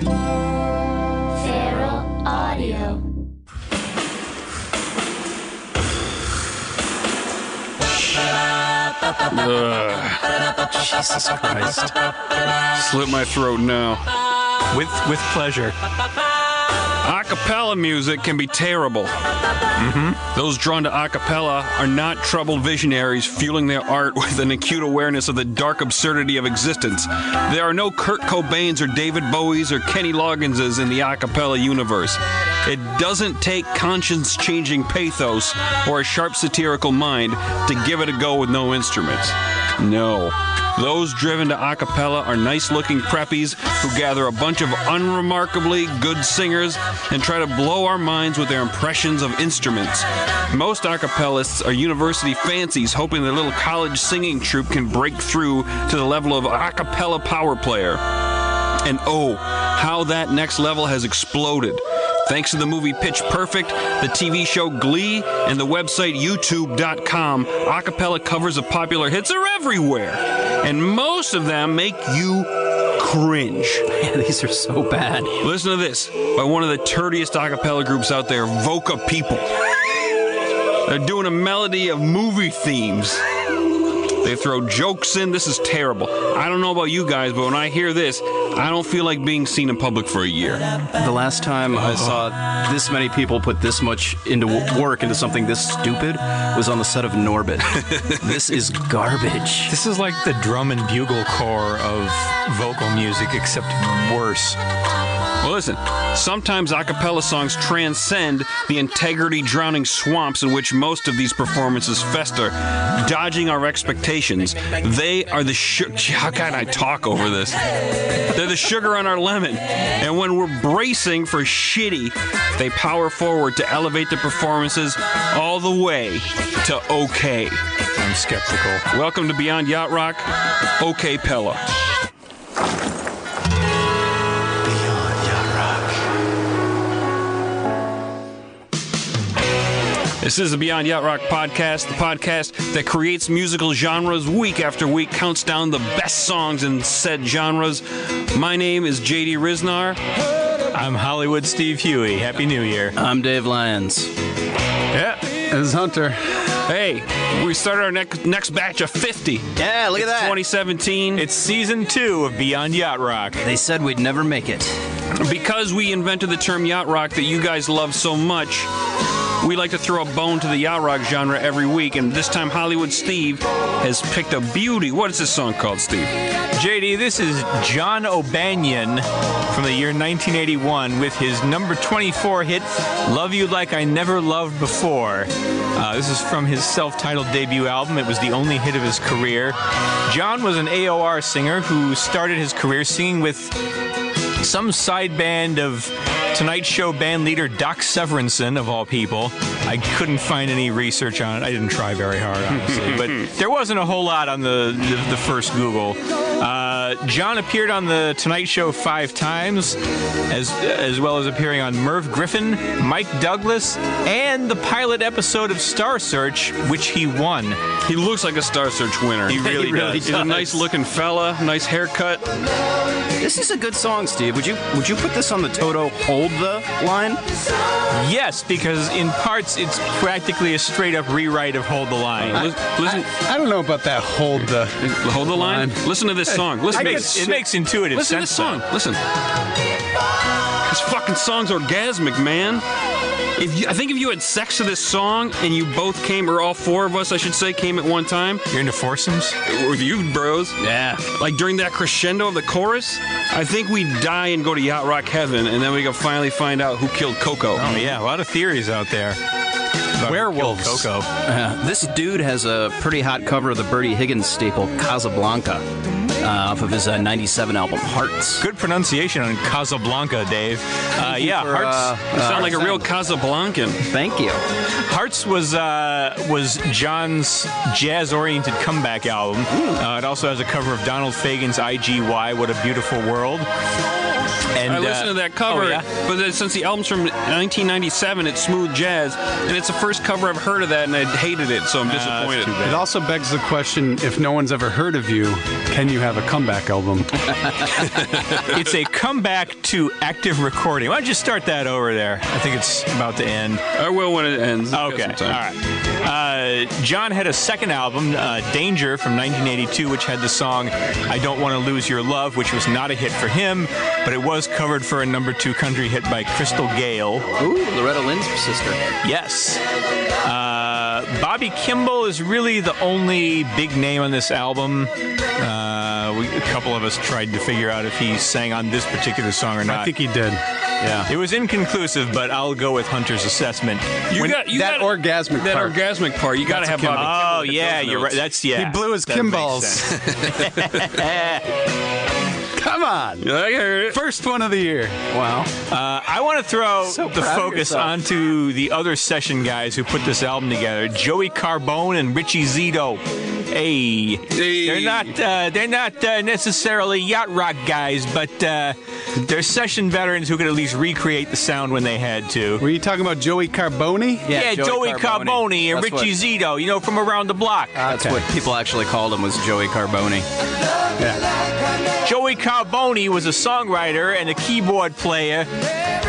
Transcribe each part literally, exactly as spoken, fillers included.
Feral Audio. Ugh. Jesus Christ. Slit my throat now. With with pleasure. Acapella music can be terrible. Mm-hmm. Those drawn to acapella are not troubled visionaries fueling their art with an acute awareness of the dark absurdity of existence. There are no Kurt Cobains or David Bowies or Kenny Logginses in the acapella universe. It doesn't take conscience-changing pathos or a sharp satirical mind to give it a go with no instruments. No. Those driven to acapella are nice-looking preppies who gather a bunch of unremarkably good singers and try to blow our minds with their impressions of instruments. Most acapellists are university fancies hoping their little college singing troupe can break through to the level of acapella power player. And oh, how that next level has exploded. Thanks to the movie Pitch Perfect, the T V show Glee, and the website YouTube dot com, acapella covers of popular hits are everywhere. And most of them make you cringe. Man, these are so bad. Listen to this, by one of the turdiest acapella groups out there, Voca People. They're doing a melody of movie themes. They throw jokes in. This is terrible. I don't know about you guys, but when I hear this, I don't feel like being seen in public for a year. The last time I saw this many people put this much into work into something this stupid was on the set of Norbit. This is garbage. This is like the drum and bugle corps of vocal music, except worse. Well, listen, sometimes a cappella songs transcend the integrity-drowning swamps in which most of these performances fester, dodging our expectations. They are the sugar... How can I talk over this? They're the sugar on our lemon. And when we're bracing for shitty, they power forward to elevate the performances all the way to okay. I'm skeptical. Welcome to Beyond Yacht Rock, Okay Pella. This is the Beyond Yacht Rock podcast, the podcast that creates musical genres week after week, counts down the best songs in said genres. My name is J D Riznar. I'm Hollywood Steve Huey. Happy New Year. I'm Dave Lyons. Yeah. This is Hunter. Hey, we started our next next batch of fifty. Yeah, look it's at that. twenty seventeen. It's season two of Beyond Yacht Rock. They said we'd never make it. Because we invented the term yacht rock that you guys love so much, we like to throw a bone to the yacht rock genre every week, and this time Hollywood Steve has picked a beauty. What is this song called, Steve? J D, this is John O'Banion from the year nineteen eighty-one with his number twenty-four hit, Love You Like I Never Loved Before. Uh, this is from his self-titled debut album. It was the only hit of his career. John was an A O R singer who started his career singing with some side band of Tonight Show band leader Doc Severinsen, of all people. I couldn't find any research on it. I didn't try very hard, honestly. But there wasn't a whole lot on the, the, the first Google. Uh, John appeared on the Tonight Show five times, as as well as appearing on Merv Griffin, Mike Douglas, and the pilot episode of Star Search, which he won. He looks like a Star Search winner. He really, he really does. does. He's a nice-looking fella, nice haircut. This is a good song, Steve. Would you would you put this on the Toto Hold the line? Yes, because in parts it's practically a straight-up rewrite of Hold the Line. I, Listen, I, I don't know about that Hold the Hold the line. line. Listen to this song. Listen, it, makes, it makes intuitive listen sense. Listen to this song. Though. Listen. This fucking song's orgasmic, man. If you, I think if you had sex to this song and you both came, or all four of us, I should say, came at one time. You're into foursomes? With you, bros. Yeah. Like during that crescendo of the chorus, I think we'd die and go to Yacht Rock Heaven, and then we could finally find out who killed Coco. Oh, yeah. A lot of theories out there. Werewolves. Coco. Uh, this dude has a pretty hot cover of the Bertie Higgins staple, Casablanca, uh, off of his uh, ninety-seven album, Hearts. Good pronunciation on Casablanca, Dave. Uh, yeah, for, Hearts. Uh, you sound uh, like a real Casablancan. Thank you. Hearts was uh, was John's jazz-oriented comeback album. Uh, it also has a cover of Donald Fagen's I G Y, What a Beautiful World. And, I uh, listened to that cover, oh, yeah? But then, since the album's from nineteen ninety-seven, it's smooth jazz, and it's the first cover I've heard of that, and I hated it, so I'm disappointed. Uh, it also begs the question, if no one's ever heard of you, can you have a comeback album? It's a comeback to active recording. Why don't you start that over there? I think it's about to end. I will when it ends. Okay, all right. Uh, John had a second album, uh, Danger, from nineteen eighty-two, which had the song I Don't Want to Lose Your Love, which was not a hit for him, but it was covered for a number two country hit by Crystal Gayle. Ooh, Loretta Lynn's sister. Yes. Uh, Bobby Kimball is really the only big name on this album. Uh, we, a couple of us tried to figure out if he sang on this particular song or not. I think he did. Yeah. It was inconclusive, but I'll go with Hunter's assessment. You when, got you that gotta, orgasmic that part. That orgasmic part. You got to have Bobby Kimball. Oh, yeah, you're right. That's, yeah. He blew his Kimballs. Come on. I heard it. First one of the year. Wow. Uh, I want to throw so the focus onto the other session guys who put this album together, Joey Carbone and Richie Zito. Hey. hey. They're not uh, they're not uh, necessarily yacht rock guys, but uh, they're session veterans who could at least recreate the sound when they had to. Were you talking about Joey Carbone? Yeah, yeah Joey, Joey Carbone, Carbone and that's Richie what, Zito, you know, from around the block. Uh, that's okay. What people actually called him was Joey Carbone. Yeah. Joey Carbone. Carbone was a songwriter and a keyboard player.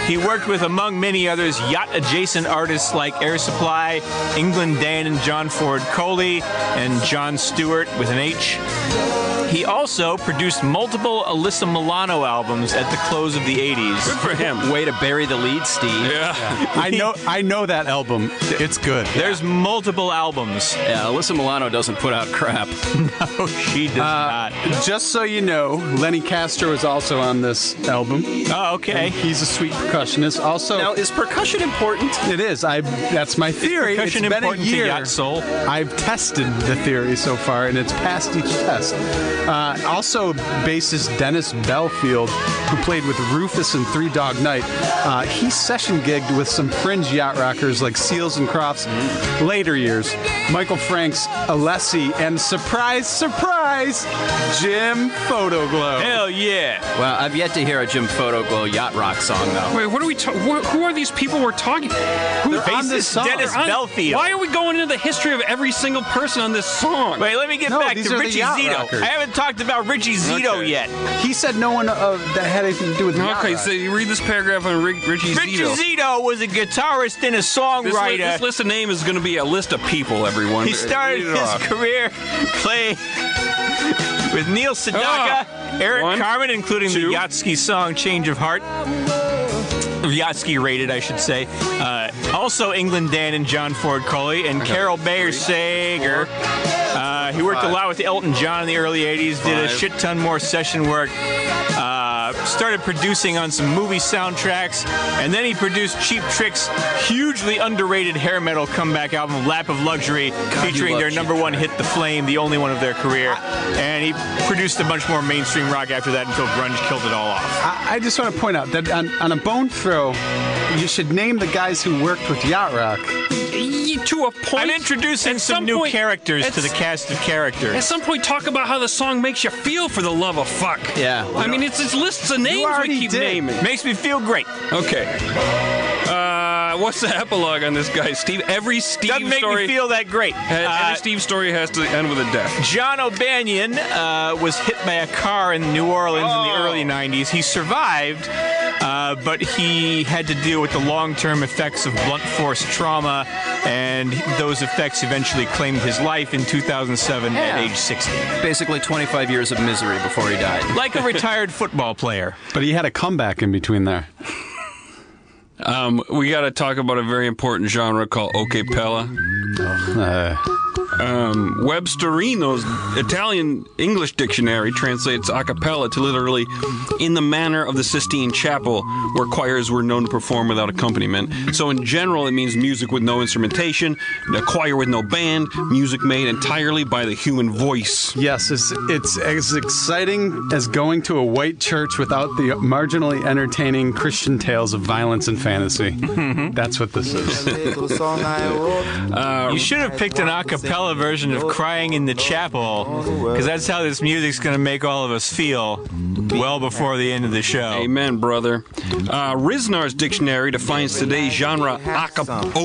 He worked with, among many others, yacht-adjacent artists like Air Supply, England Dan and John Ford Coley, and John Stewart with an H. He also produced multiple Alyssa Milano albums at the close of the eighties. Good for him. Way to bury the lead, Steve. Yeah. yeah. I know I know that album. It's good. There's yeah. multiple albums. Yeah, Alyssa Milano doesn't put out crap. No, she does uh, not. Just so you know, Lenny Castro is also on this album. Oh, okay. And he's a sweet percussionist. Also, now, is percussion important? It is. I. That's my theory. Is percussion it's important been a year. To yacht soul? I've tested the theory so far, and it's passed each test. Uh, also, bassist Dennis Belfield, who played with Rufus and Three Dog Night, uh, he session gigged with some fringe yacht rockers like Seals and Crofts. Mm-hmm. Later years, Michael Franks, Alessi, and surprise, surprise, Jim Photoglow. Hell yeah! Well, I've yet to hear a Jim Photoglow yacht rock song though. Wait, what are we? Ta- wh- who are these people we're talking? Who the bassist Dennis on- Belfield? Why are we going into the history of every single person on this song? Wait, let me get no, back to Richie Zito. I haven't. Talked about Richie Zito okay. yet. He said no one uh, that had anything to do with me. Okay, so you read this paragraph on Rick, Richie, Richie Zito. Richie Zito was a guitarist and a songwriter. This, this list of names is going to be a list of people, everyone. He started his off. career playing with Neil Sedaka, oh. Eric One, Carmen, including two. the Vyatsky song Change of Heart. Vyatsky rated, I should say. Uh, also England Dan and John Ford Coley and okay. Carol Bayer Sager. Uh, he worked a lot with Elton John in the early eighties, did a shit ton more session work. Uh, started producing on some movie soundtracks, and then he produced Cheap Trick's hugely underrated hair metal comeback album, Lap of Luxury, God, featuring their number one hit, The Flame, the only one of their career. And he produced a bunch more mainstream rock after that until grunge killed it all off. I, I just want to point out that on, on a bone throw, you should name the guys who worked with yacht rock. To a point. I'm introducing some, some new point, characters to the cast of characters. At some point, talk about how the song makes you feel, for the love of fuck. Yeah. I know. mean, it's, it's lists of names we keep did. naming. Makes me feel great. Okay. Uh, what's the epilogue on this guy, Steve? Every Steve Doesn't story... Doesn't make me feel that great. Has, uh, every Steve story has to end with a death. John O'Banion uh, was hit by a car in New Orleans oh. in the early nineties. He survived... Uh, but he had to deal with the long-term effects of blunt force trauma, and those effects eventually claimed his life in two thousand seven yeah. at age sixty. Basically twenty-five years of misery before he died. Like a retired football player. But he had a comeback in between there. Um, we got to talk about a very important genre called acapella. Uh... Um, Websterino's Italian-English dictionary translates a cappella to literally in the manner of the Sistine Chapel, where choirs were known to perform without accompaniment. So in general, it means music with no instrumentation, a choir with no band, music made entirely by the human voice. Yes, it's, it's as exciting as going to a white church without the marginally entertaining Christian tales of violence and fantasy. That's what this is. uh, you should have picked an a cappella acapella version of Crying in the Chapel, because that's how this music's going to make all of us feel well before the end of the show. Amen, brother. Uh, Riznar's dictionary defines today's genre acapella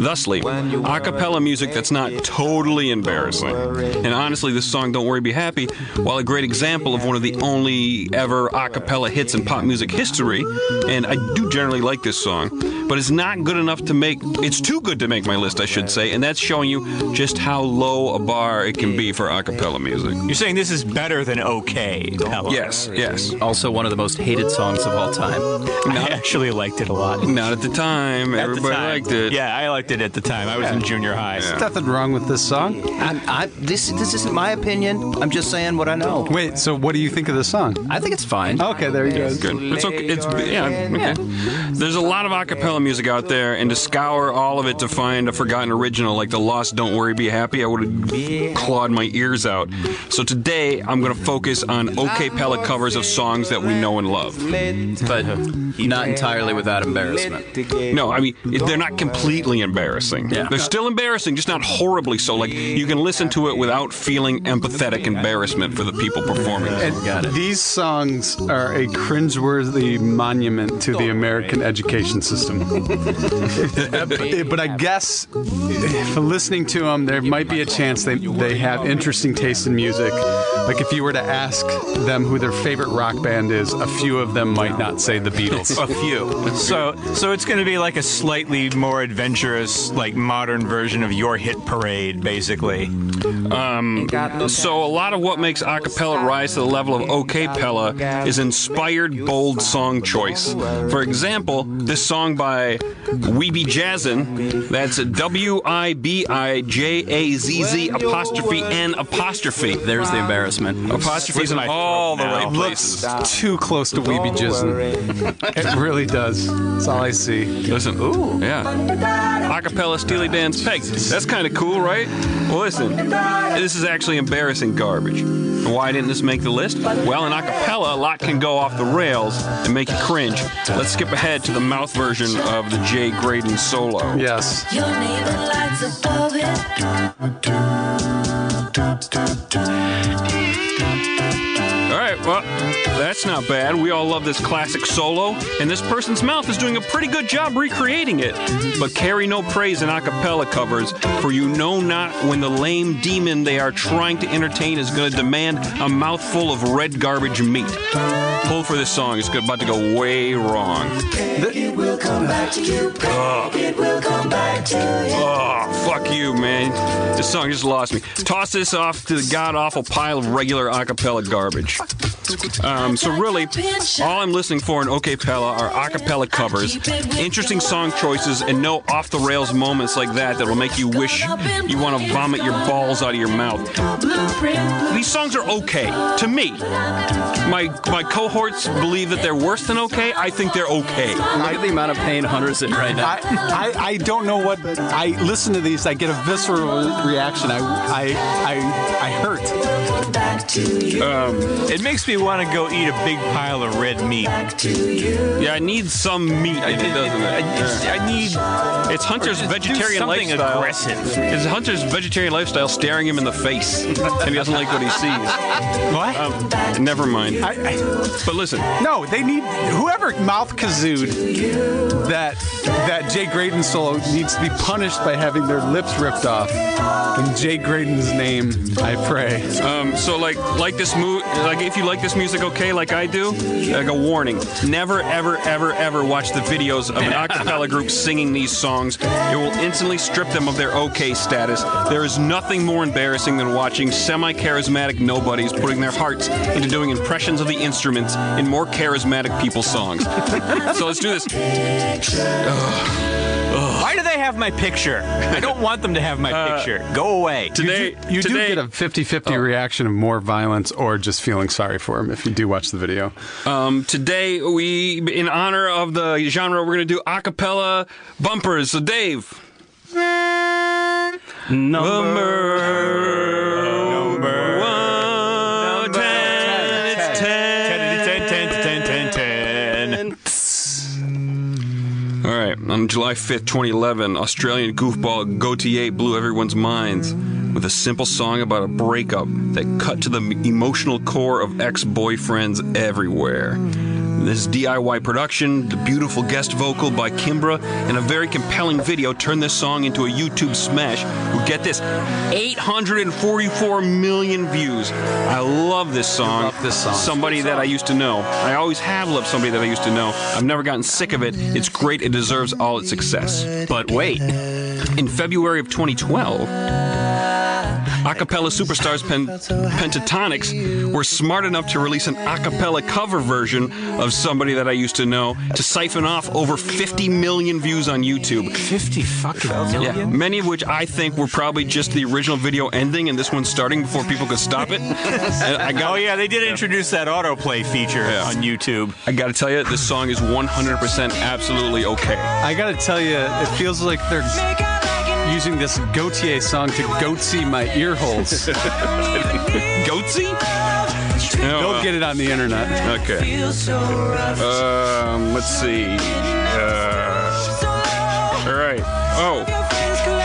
thusly: acapella music that's not totally embarrassing. And honestly, this song, Don't Worry, Be Happy, while a great example of one of the only ever acapella hits in pop music history, and I do generally like this song, but it's not good enough to make, it's too good to make my list, I should say, and that's showing you just how low a bar it can be for acapella music. You're saying this is better than okay, Pella. Yes, yes. Also one of the most hated songs of all time. Not, I actually liked it a lot. Not at the time. At Everybody the time. liked it. Yeah, I liked it at the time. I was yeah. in junior high. So. There's nothing wrong with this song. I, I, this, this isn't my opinion. I'm just saying what I know. Wait, so what do you think of this song? I think it's fine. Okay, there you go. It's good. It's okay. It's, yeah, okay. Yeah. There's a lot of acapella music out there, and to scour all of it to find a forgotten original like the lost Don't Worry, Be Happy, I would have clawed my ears out. So today, I'm going to focus on OK Pella covers of songs that we know and love. But not entirely without embarrassment. No, I mean, they're not completely embarrassing. Yeah. They're still embarrassing, just not horribly so. Like, you can listen to it without feeling empathetic embarrassment for the people performing. Got it. These songs are a cringeworthy monument to the American education system. But I guess, listening to them, there might be a chance they, they have interesting taste in music. Like, if you were to ask them who their favorite rock band is, a few of them might not say the Beatles. A few. So so it's going to be like a slightly more adventurous, like, modern version of Your Hit Parade, basically. Um, so a lot of what makes acapella rise to the level of OK Pella is inspired, bold song choice. For example, this song by We Be Jazzin', that's W I B I J A Z Z apostrophe N apostrophe. There's the embarrassment. Apostrophe's in all the right places. Too close to We Be Jazzin'. It really does. That's all I see. Listen. Ooh. Yeah. Acapella Steely Dan's Peg. That's kind of cool, right? Well, listen. This is actually embarrassing garbage. Why didn't this make the list? Well, in acapella, a lot can go off the rails and make you cringe. Let's skip ahead to the mouth version of the Jay Graydon solo. Yes. Your neighbor lights above it. All right, well, that's not bad. We all love this classic solo, and this person's mouth is doing a pretty good job recreating it. But carry no praise in acapella covers, for you know not when the lame demon they are trying to entertain is going to demand a mouthful of red garbage meat. Pull for this song. It's about to go way wrong. The- it will come back to you. Oh. It will come back to you. Oh, fuck you, man. This song just lost me. Toss this off to the god-awful pile of regular acapella garbage. Um, so really, all I'm listening for in OK Pella are acapella covers, interesting song choices, and no off-the-rails moments like that that will make you wish you want to vomit your balls out of your mouth. These songs are okay, to me. My my cohorts believe that they're worse than okay. I think they're okay. Look at the amount of pain Hunter's in right now. I, I, I don't know what... I listen to these, I get a visceral reaction. I, I, I, I hurt. Um, it makes me want to go eat a big pile of red meat. Yeah, I need some meat. I, it, it, I, I need... It's Hunter's vegetarian lifestyle. Aggressive. It's Hunter's vegetarian lifestyle staring him in the face. And he doesn't like what he sees. What? Um, never mind. I, I, but listen. No, they need... Whoever mouth kazooed that, that Jay Graydon solo needs to be punished by having their lips ripped off. In Jay Graydon's name, I pray. Um, so, like, like this move... Like, if you like this music okay like I do, like a warning. Never, ever, ever, ever watch the videos of an acapella group singing these songs. It will instantly strip them of their okay status. There is nothing more embarrassing than watching semi-charismatic nobodies putting their hearts into doing impressions of the instruments in more charismatic people's songs. So let's do this. Ugh. Ugh. Why do they have my picture? I don't want them to have my uh, picture. Go away. Today, you do, you today, do get a fifty-fifty oh. reaction of more violence or just feeling sorry for them if you do watch the video. Um, today, we, in honor of the genre, we're going to do acapella bumpers. So, Dave. Number, number one. Ten. It's ten. Ten. Ten. Ten. Ten. Ten. Ten. All right. On July fifth, twenty eleven, Australian goofball Gautier blew everyone's minds with a simple song about a breakup that cut to the emotional core of ex-boyfriends everywhere. This D I Y production, the beautiful guest vocal by Kimbra, and a very compelling video turned this song into a YouTube smash. Well, get this, eight hundred forty-four million views. I love this song. I love this song. Somebody that I used to know. I always have loved somebody that I used to know. I've never gotten sick of it. It's great. It deserves all its success. But wait, in February of twenty twelve... Acapella superstars Pen- Pentatonix were smart enough to release an acapella cover version of Somebody That I Used to Know to siphon off over fifty million views on YouTube. fifty fucking million? Yeah, many of which I think were probably just the original video ending and this one starting before people could stop it. I got, oh yeah, they did introduce that autoplay feature yeah. on YouTube. I gotta tell you, this song is one hundred percent absolutely okay. I gotta tell you, it feels like they're... using this Gautier song to goatsy my ear holes. Goatsy? No, Don't uh, get it on the internet. Okay. Um, let's see. Uh, all right. Oh.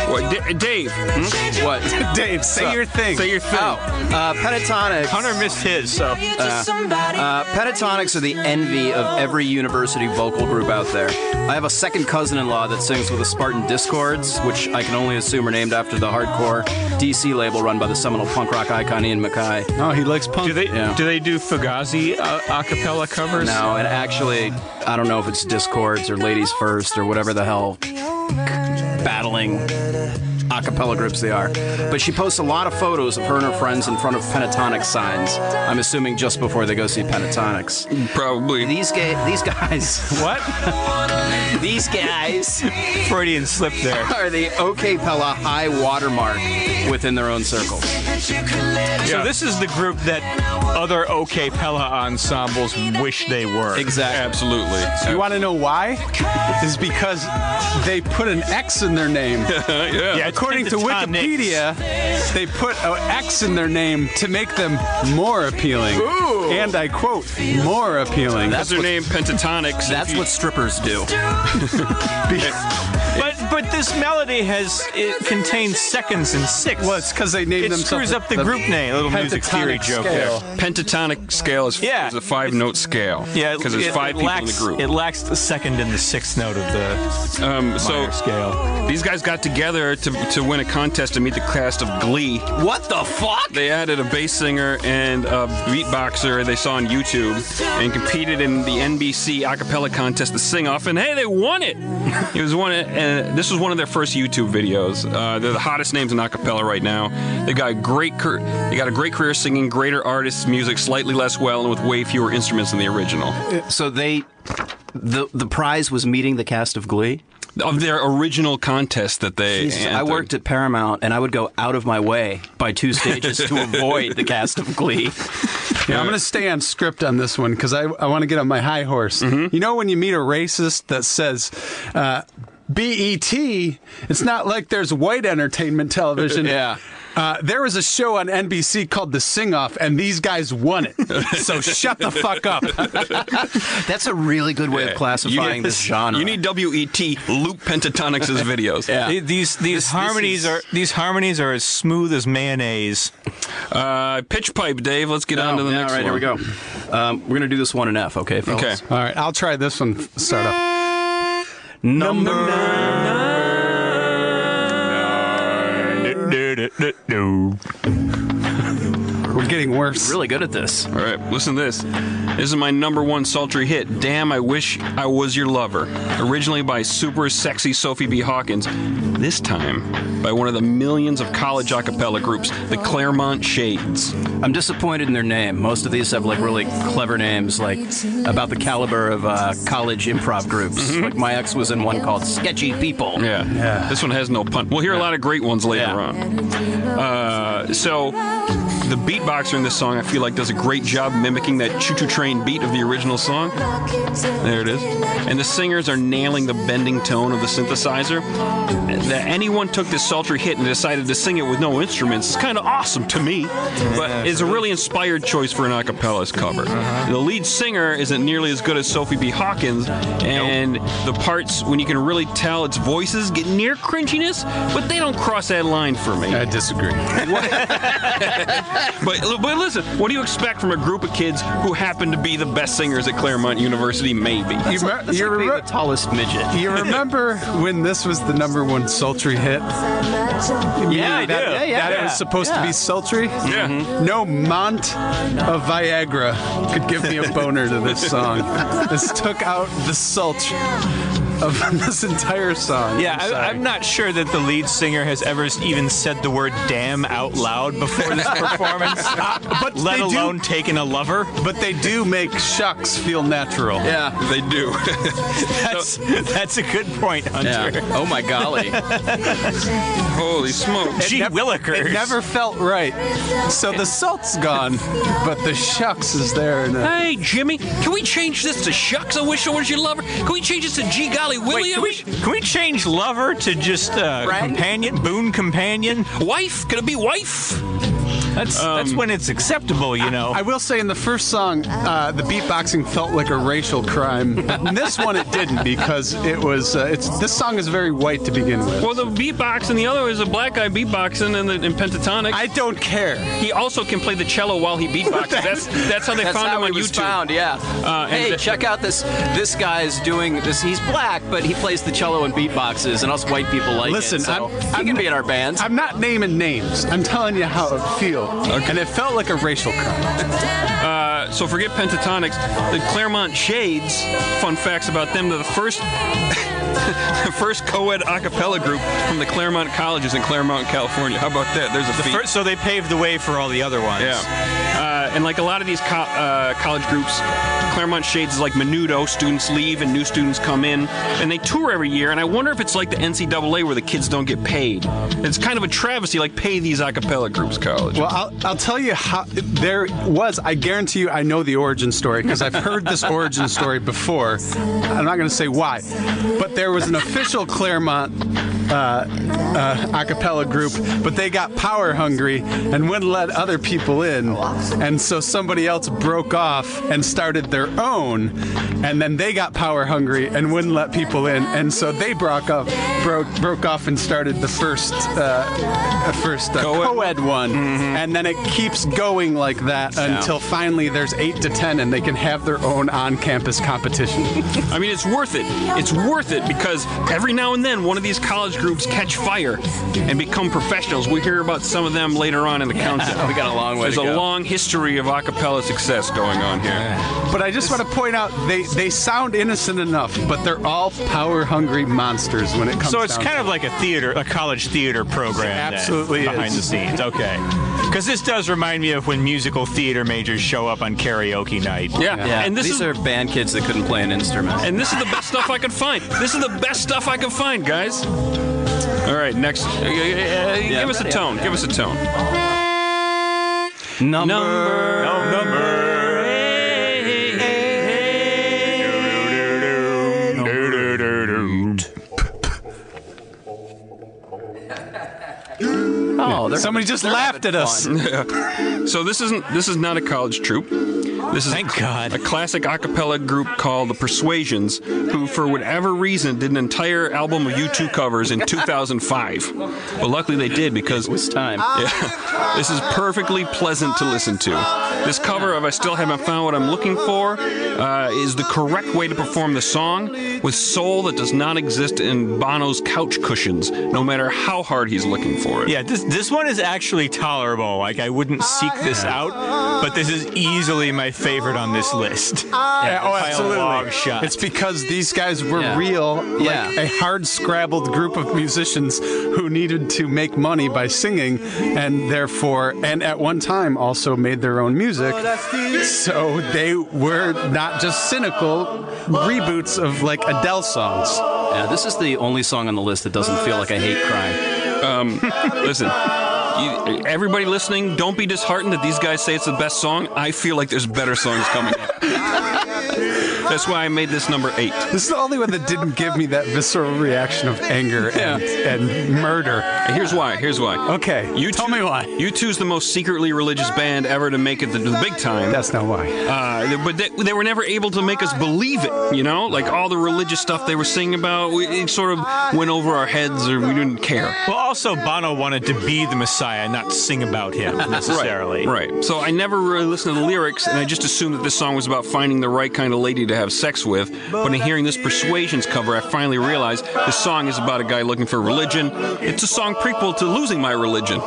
What, D- Dave. Hmm? What? Dave, say up? your thing. Say your thing. Oh, uh, Pentatonix. Hunter missed his, so. Uh, uh, Pentatonix are the envy of every university vocal group out there. I have a second cousin-in-law that sings with the Spartan Discords, which I can only assume are named after the hardcore D C label run by the seminal punk rock icon Ian MacKaye. Oh, he likes punk. Do they, yeah. do, they do Fugazi uh, a cappella covers? No, and actually, I don't know if it's Discords or Ladies First or whatever the hell battling acapella groups they are. But she posts a lot of photos of her and her friends in front of Pentatonix signs. I'm assuming just before they go see Pentatonix. Probably. These, ga- these guys... What? These guys... Freudian slip there. ...are the Okapella high watermark within their own circles. Yeah. So this is the group that other Okapella ensembles wish they were. Exactly. Absolutely. So you want to know why? It's because they put an X in their name. yeah. yeah. According to Wikipedia, they put an X in their name to make them more appealing. Ooh. And I quote, more appealing. That's, that's their name, Pentatonix. That's what strippers do. But but this melody has, it contains seconds and sixths. Well, it's because they named it themselves. It screws up the, the group name. A little music theory joke there. Pentatonic scale is, yeah, is a five-note scale. Yeah, because there's it, five it people lacks, in the group. It lacks the second and the sixth note of the um, minor so scale. These guys got together to to win a contest to meet the cast of Glee. What the fuck? They added a bass singer and a beatboxer they saw on YouTube and competed in the N B C acapella contest, The Sing-Off, and hey, they won it. It was one. And this was one of their first YouTube videos. Uh, they're the hottest names in acapella right now. They got a great, cur- they got a great career singing greater artists' music slightly less well and with way fewer instruments than the original. So they, the the prize was meeting the cast of Glee. Of their original contest that they... Jeez, I worked at Paramount, and I would go out of my way by two stages to avoid the cast of Glee. Yeah, I'm going to stay on script on this one, because I, I want to get on my high horse. Mm-hmm. You know when you meet a racist that says... Uh, B E T, it's not like there's white entertainment television. Yeah. Uh, there was a show on N B C called The Sing-Off, and these guys won it. So shut the fuck up. That's a really good way yeah. of classifying this, this genre. You need W E T, Luke Pentatonix's videos. Yeah. These these this, harmonies this is... are these harmonies are as smooth as mayonnaise. Uh, pitch pipe, Dave. Let's get no, on to the no, next one. All right, one. Here we go. Um, we're gonna do this one in F. Okay, fellas. Okay. All right, I'll try this one. Start up. Number nine. We're getting worse. Really good at this. All right, listen to this. This is my number one sultry hit, Damn, I Wish I Was Your Lover. Originally by super sexy Sophie B. Hawkins. This time by one of the millions of college a cappella groups, the Claremont Shades. I'm disappointed in their name. Most of these have like really clever names, like about the caliber of uh, college improv groups. Mm-hmm. Like my ex was in one called Sketchy People. Yeah, yeah. This one has no pun. We'll hear yeah. a lot of great ones later yeah. on. Uh, so the beatbox Boxer in this song, I feel like, does a great job mimicking that choo-choo train beat of the original song. There it is. And the singers are nailing the bending tone of the synthesizer. That anyone took this sultry hit and decided to sing it with no instruments is kind of awesome to me, but it's a really inspired choice for an a cappella's cover. Uh-huh. The lead singer isn't nearly as good as Sophie B. Hawkins, and nope. the parts when you can really tell its voices get near cringiness, but they don't cross that line for me. I disagree. but, but listen, what do you expect from a group of kids who happen to be the best singers at Claremont University, maybe? That's you like, that's you're like being re- the tallest midget. You remember when this was the number one sultry hit? Yeah, you know, I that, do. That, yeah, yeah, that yeah. it was supposed yeah. to be sultry? Yeah. Mm-hmm. No mont of Viagra could give me a boner to this song. This took out the sultry of this entire song. Yeah, I'm, I, I'm not sure that the lead singer has ever even said the word damn out loud before this performance, uh, but let alone do, taking a lover. But they do make shucks feel natural. Yeah, they do. that's so, that's a good point, Hunter. Yeah. Oh, my golly. Holy smoke. Gee willikers. It never felt right. So the salt's gone, but the shucks is there. And, uh, hey, Jimmy, can we change this to shucks? I wish I was your lover. Can we change this to G golly? Wait, can, we, can we change lover to just uh, companion, boon companion? Wife? Could it be wife? That's um, that's when it's acceptable, you know. I, I will say in the first song, uh, the beatboxing felt like a racial crime. In this one, it didn't because it was. Uh, it's this song is very white to begin with. Well, the beatbox and the other is a black guy beatboxing in the in Pentatonix. I don't care. He also can play the cello while he beatboxes. that's that's how they that's found how him on he was YouTube. Found, yeah. Uh, hey, the, check out this. This guy is doing this. He's black, but he plays the cello and beatboxes, and us white people like listen, it. Listen, so he can be in our bands. I'm not naming names. I'm telling you how it feels. Okay. And it felt like a racial crime. Uh, so forget Pentatonix. The Claremont Shades, fun facts about them, they're the first... the first co-ed a cappella group from the Claremont colleges in Claremont, California. How about that? There's a the first, so they paved the way for all the other ones. Yeah. Uh, and like a lot of these co- uh, college groups, Claremont Shades is like Menudo. Students leave and new students come in. And they tour every year. And I wonder if it's like the N C double A where the kids don't get paid. It's kind of a travesty, like pay these a cappella groups, college. Well, I'll, I'll tell you how there was, I guarantee you I know the origin story because I've heard this origin story before. I'm not going to say why. But there There was an official Claremont uh, uh, a cappella group, but they got power hungry and wouldn't let other people in. And so somebody else broke off and started their own, and then they got power hungry and wouldn't let people in. And so they broke off, broke, broke off and started the first uh, first uh, co-ed one. Mm-hmm. And then it keeps going like that yeah. until finally there's eight to ten, and they can have their own on-campus competition. I mean, it's worth it. It's worth it. Because every now and then, one of these college groups catch fire and become professionals. We'll hear about some of them later on in the countdown. We got a long way There's to go. There's a long history of a cappella success going on here. Yeah. But I just it's, want to point out, they, they sound innocent enough, but they're all power-hungry monsters when it comes to So it's down kind of it. Like a theater, a college theater program. It absolutely is. Behind the scenes. Okay. Because this does remind me of when musical theater majors show up on karaoke night. Yeah. yeah. yeah. And this These is, are band kids that couldn't play an instrument. And this is the best stuff I could find. This This is the best stuff I can find, guys. All right, next. Uh, uh, yeah, give us a tone. Give us a tone. Number. Number. No, number. Eight. Oh, they're, somebody just laughed at us. Yeah. So this isn't. This is not a college troupe. This is Thank God. A classic a cappella group called The Persuasions, who, for whatever reason, did an entire album of U two covers in two thousand five. But luckily they did because... It was time. Yeah, this is perfectly pleasant to listen to. This cover of I Still Haven't Found What I'm Looking For uh, is the correct way to perform the song with soul that does not exist in Bono's couch cushions, no matter how hard he's looking for it. Yeah, this this one is actually tolerable. Like, I wouldn't seek this out, but this is easily my favorite. favorite on this list. Yeah, oh, absolutely. Long shot. It's because these guys were yeah. real, like yeah. a hard-scrabbled group of musicians who needed to make money by singing, and therefore, and at one time also made their own music, so they were not just cynical reboots of, like, Adele songs. Yeah, this is the only song on the list that doesn't feel like I hate crying. Um, listen... You, everybody listening, don't be disheartened that these guys say it's the best song. I feel like there's better songs coming up. That's why I made this number eight. This is the only one that didn't give me that visceral reaction of anger yeah. and, and murder. Here's why. Here's why. Okay. U two, tell me why. U two's the most secretly religious band ever to make it to the big time. That's not why. Uh, but they, they were never able to make us believe it, you know? Like, all the religious stuff they were singing about, we, it sort of went over our heads or we didn't care. Well, also, Bono wanted to be the Messiah, not sing about him, necessarily. Right, right. So I never really listened to the lyrics, and I just assumed that this song was about finding the right kind of lady to have sex with. But in hearing this Persuasions cover, I finally realized this song is about a guy looking for religion. It's a song prequel to Losing My Religion.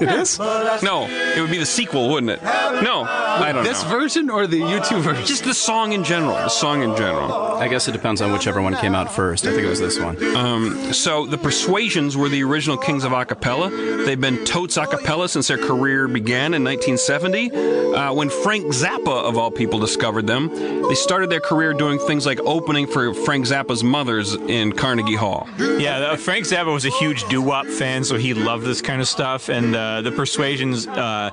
It is? No, it would be the sequel, wouldn't it? No, I don't know. This version or the U two version? Just the song in general. The song in general. I guess it depends on whichever one came out first. I think it was this one. Um, so the Persuasions were the original kings of a cappella. They've been totes a cappella since their career began in nineteen seventy. Uh, when Frank Zappa, of all people, discovered them, they started their career doing things like opening for Frank Zappa's Mothers in Carnegie Hall. Yeah, Frank Zappa was a huge doo-wop fan, so he loved this kind of stuff, and... Uh, Uh, the Persuasions uh,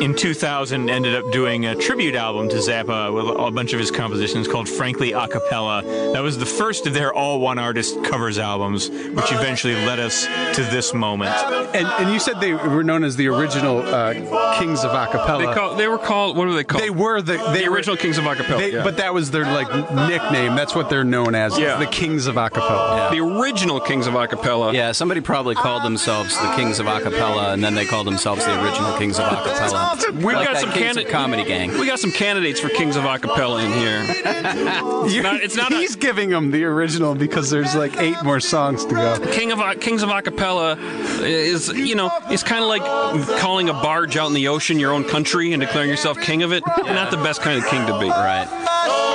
in two thousand ended up doing a tribute album to Zappa with a bunch of his compositions called Frankly A Cappella. That was the first of their all one artist covers albums, which eventually led us to this moment. And, and you said they were known as the original uh, Kings of A Cappella. They, call, they were called, what were they called? They were the, they the original were, Kings of A Cappella. They, yeah. But that was their like nickname. That's what they're known as, yeah. the Kings of A Cappella. Yeah. The original Kings of A Cappella. Yeah, somebody probably called themselves the Kings of A Cappella, and then they called themselves the original Kings of A Cappella. We've like got some candid- comedy gang. We got some candidates for Kings of A Cappella in here. It's not, it's not he's a- giving them the original because there's like eight more songs to go. King of a- Kings of A Cappella is, you know, it's kind of like calling a barge out in the ocean your own country and declaring yourself king of it. Yeah. Not the best kind of king to be. Right.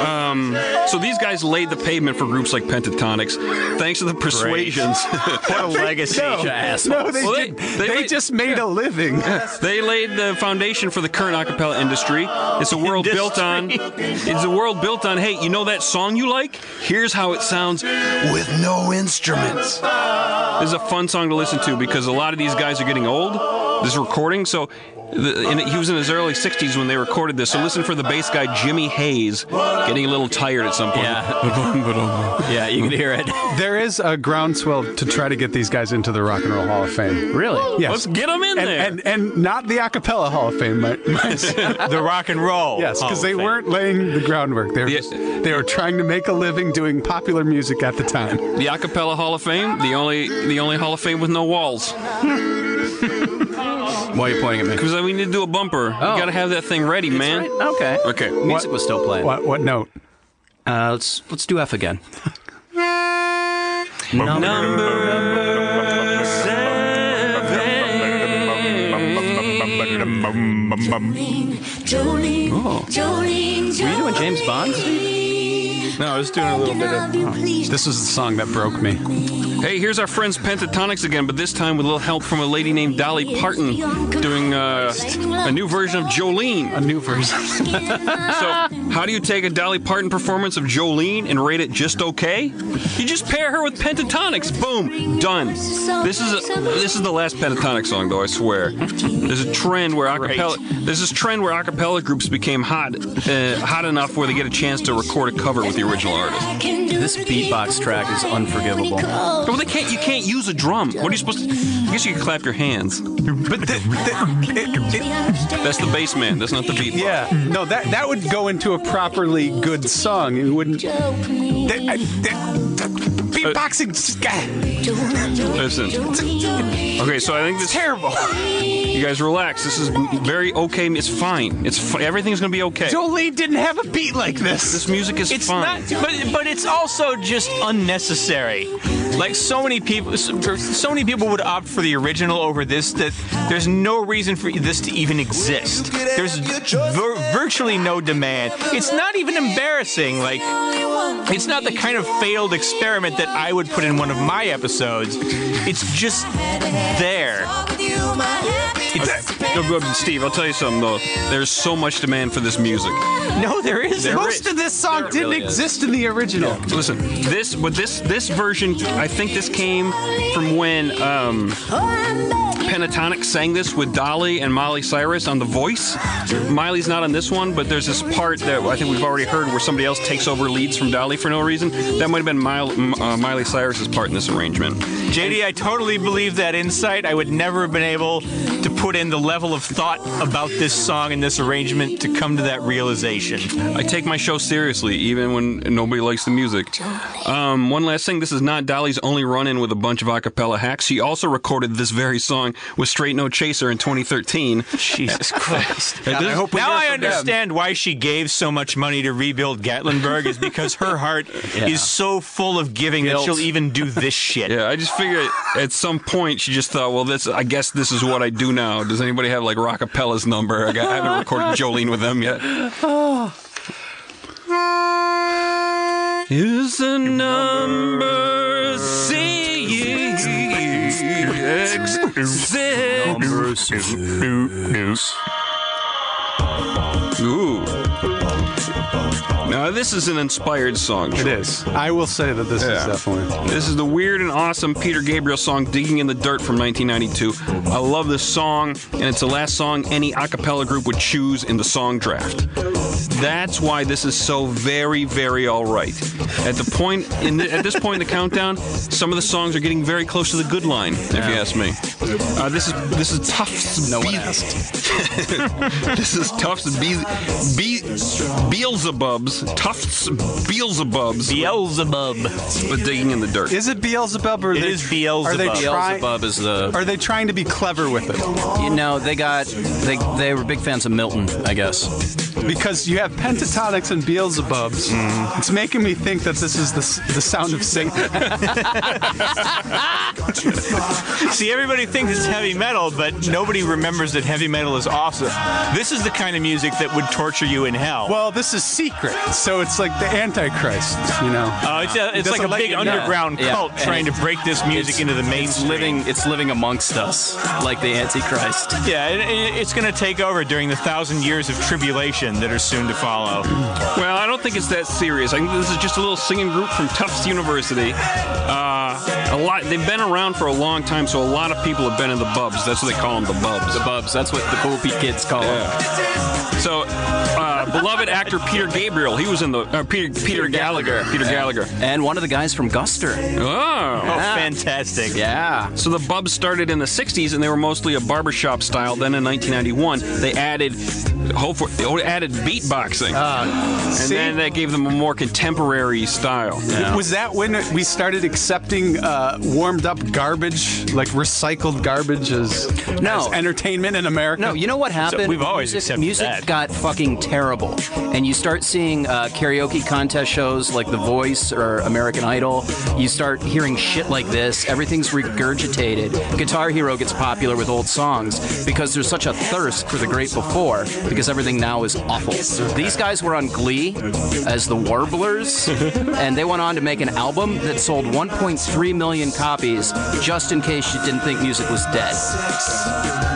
Um, so these guys laid the pavement for groups like Pentatonix, thanks to the Persuasions. What a legacy, no, assholes. No, they, well, they, they, they laid, just made yeah. a living. They laid the foundation for the current a cappella industry. It's a world industry. built on. It's a world built on. Hey, you know that song you like? Here's how it sounds with no instruments. This is a fun song to listen to because a lot of these guys are getting old. This recording, so. The, in, he was in his early sixties when they recorded this, so listen for the bass guy Jimmy Hayes getting a little tired at some point. Yeah, yeah, you can hear it. There is a groundswell to try to get these guys into the Rock and Roll Hall of Fame. Really? Yes. Let's get them in and, there. And, and not the a cappella Hall of Fame, but the Rock and Roll. Yes, because they fame. weren't laying the groundwork. They were, yeah. just, they were trying to make a living doing popular music at the time. The a cappella Hall of Fame, the only the only Hall of Fame with no walls. Why are you pointing at me? Because we need to do a bumper. Oh. You got to have that thing ready, it's man. Right? Okay. Okay. What, music was still playing. What, what note? Uh, let's let's do F again. Number, Number seven. Jolene, Jolene, oh. Jolene, Jolene. Were you doing James Bond? No, I was doing a little bit of... Oh. This was the song that broke me. Hey, here's our friends Pentatonix again, but this time with a little help from a lady named Dolly Parton doing uh, a new version of Jolene. A new version. So, how do you take a Dolly Parton performance of Jolene and rate it just okay? You just pair her with Pentatonix. Boom. Done. This is a, this is the last Pentatonix song, though, I swear. There's a trend where acapella... Right. There's this trend where acapella groups became hot, uh, hot enough where they get a chance to record a cover with the original artist. This beatbox track is unforgivable. Well, they can't. You can't use a drum. What are you supposed to? I guess you can clap your hands. But the, the, it, it, that's the bass man. That's not the beatbox. Yeah. No, that that would go into a properly good song. It wouldn't. That, I, that, beatboxing. Uh, listen. Okay, so I think this is terrible. You guys relax. This is very okay. It's fine. It's fi- everything's gonna be okay. Jolene didn't have a beat like this. This music is it's fine. Not, but but it's also just unnecessary. Like so many people, so many people would opt for the original over this. That there's no reason for this to even exist. There's vir- virtually no demand. It's not even embarrassing. Like it's not the kind of failed experiment that I would put in one of my episodes. It's just there. I, Steve, I'll tell you something, though. There's so much demand for this music. No, there isn't. There Most is. of this song there didn't really exist is. in the original. Yeah. So listen, this, but this, this version, I think this came from when um, Pentatonix sang this with Dolly and Miley Cyrus on The Voice. Miley's not on this one, but there's this part that I think we've already heard where somebody else takes over leads from Dolly for no reason. That might have been Miley, uh, Miley Cyrus's part in this arrangement. J D, I totally believe that insight. I would never have been able to put in the level of thought about this song and this arrangement to come to that realization. I take my show seriously, even when nobody likes the music. Um, one last thing, this is not Dolly's only run-in with a bunch of a cappella hacks. She also recorded this very song with Straight No Chaser in twenty thirteen. Jesus Christ. God, I hope we now I understand them. why she gave so much money to rebuild Gatlinburg is because her heart yeah. is so full of giving Guilt. that she'll even do this shit. Yeah, I just figured at some point she just thought, well, this I guess this is what I do now. Does anybody have, like, Rockapella's number? I, got, I haven't recorded Jolene with them yet. Oh. Is the number C X Z. Ooh. Now, this is an inspired song. Choice. It is. I will say that this yeah. is definitely. This is the weird and awesome Peter Gabriel song, Digging in the Dirt, from nineteen ninety-two. I love this song, and it's the last song any a cappella group would choose in the song draft. That's why this is so very, very all right. At the point, in the, at this point in the countdown, some of the songs are getting very close to the good line, if yeah. you ask me. Uh, this is this is Tufts. No one asked. This is Tufts Be Be Beelzebub's Tufts Beelzebub's Beelzebub. But Digging in the Dirt. Is it Beelzebub or it they, is Beelzebub? Are they try, Beelzebub is the. Are they trying to be clever with it? You know, they got they they were big fans of Milton, I guess. Because you have Pentatonix and Beelzebubs. Mm. It's making me think that this is the, the sound of singing. See, everybody thinks it's heavy metal, but nobody remembers that heavy metal is awesome. This is the kind of music that would torture you in hell. Well, this is secret, so it's like the Antichrist, you know. Uh, it's a, it's like a big underground yeah. cult yeah. trying to break this music into the mainstream. Living, it's living amongst us, like the Antichrist. Yeah, it, it, it's going to take over during the thousand years of tribulation that are soon to follow. Well, I don't think it's that serious. I think this is just a little singing group from Tufts University. Uh, a lot. They've been around for a long time, so a lot of people have been in the bubs. That's what they call them, the bubs. The bubs. That's what the cool Pete kids call yeah. them. So, uh, beloved actor Peter Gabriel. He was in the uh, Peter, Peter Peter Gallagher. Gallagher. Peter yeah. Gallagher. And one of the guys from Guster. Oh, yeah. oh, fantastic. Yeah. So the bubs started in the sixties, and they were mostly a barbershop style. Then in nineteen ninety-one, they added. Hopefully, it added beatboxing, uh, and see? then that gave them a more contemporary style. Yeah. Was that when we started accepting uh, warmed-up garbage, like recycled garbage, as, no. as entertainment in America? No, you know what happened? So we've always music, accepted music that. got fucking terrible, and you start seeing uh, karaoke contest shows like The Voice or American Idol. You start hearing shit like this. Everything's regurgitated. Guitar Hero gets popular with old songs because there's such a thirst for the great before. Because everything now is awful. These guys were on Glee as the Warblers, and they went on to make an album that sold one point three million copies, just in case you didn't think music was dead.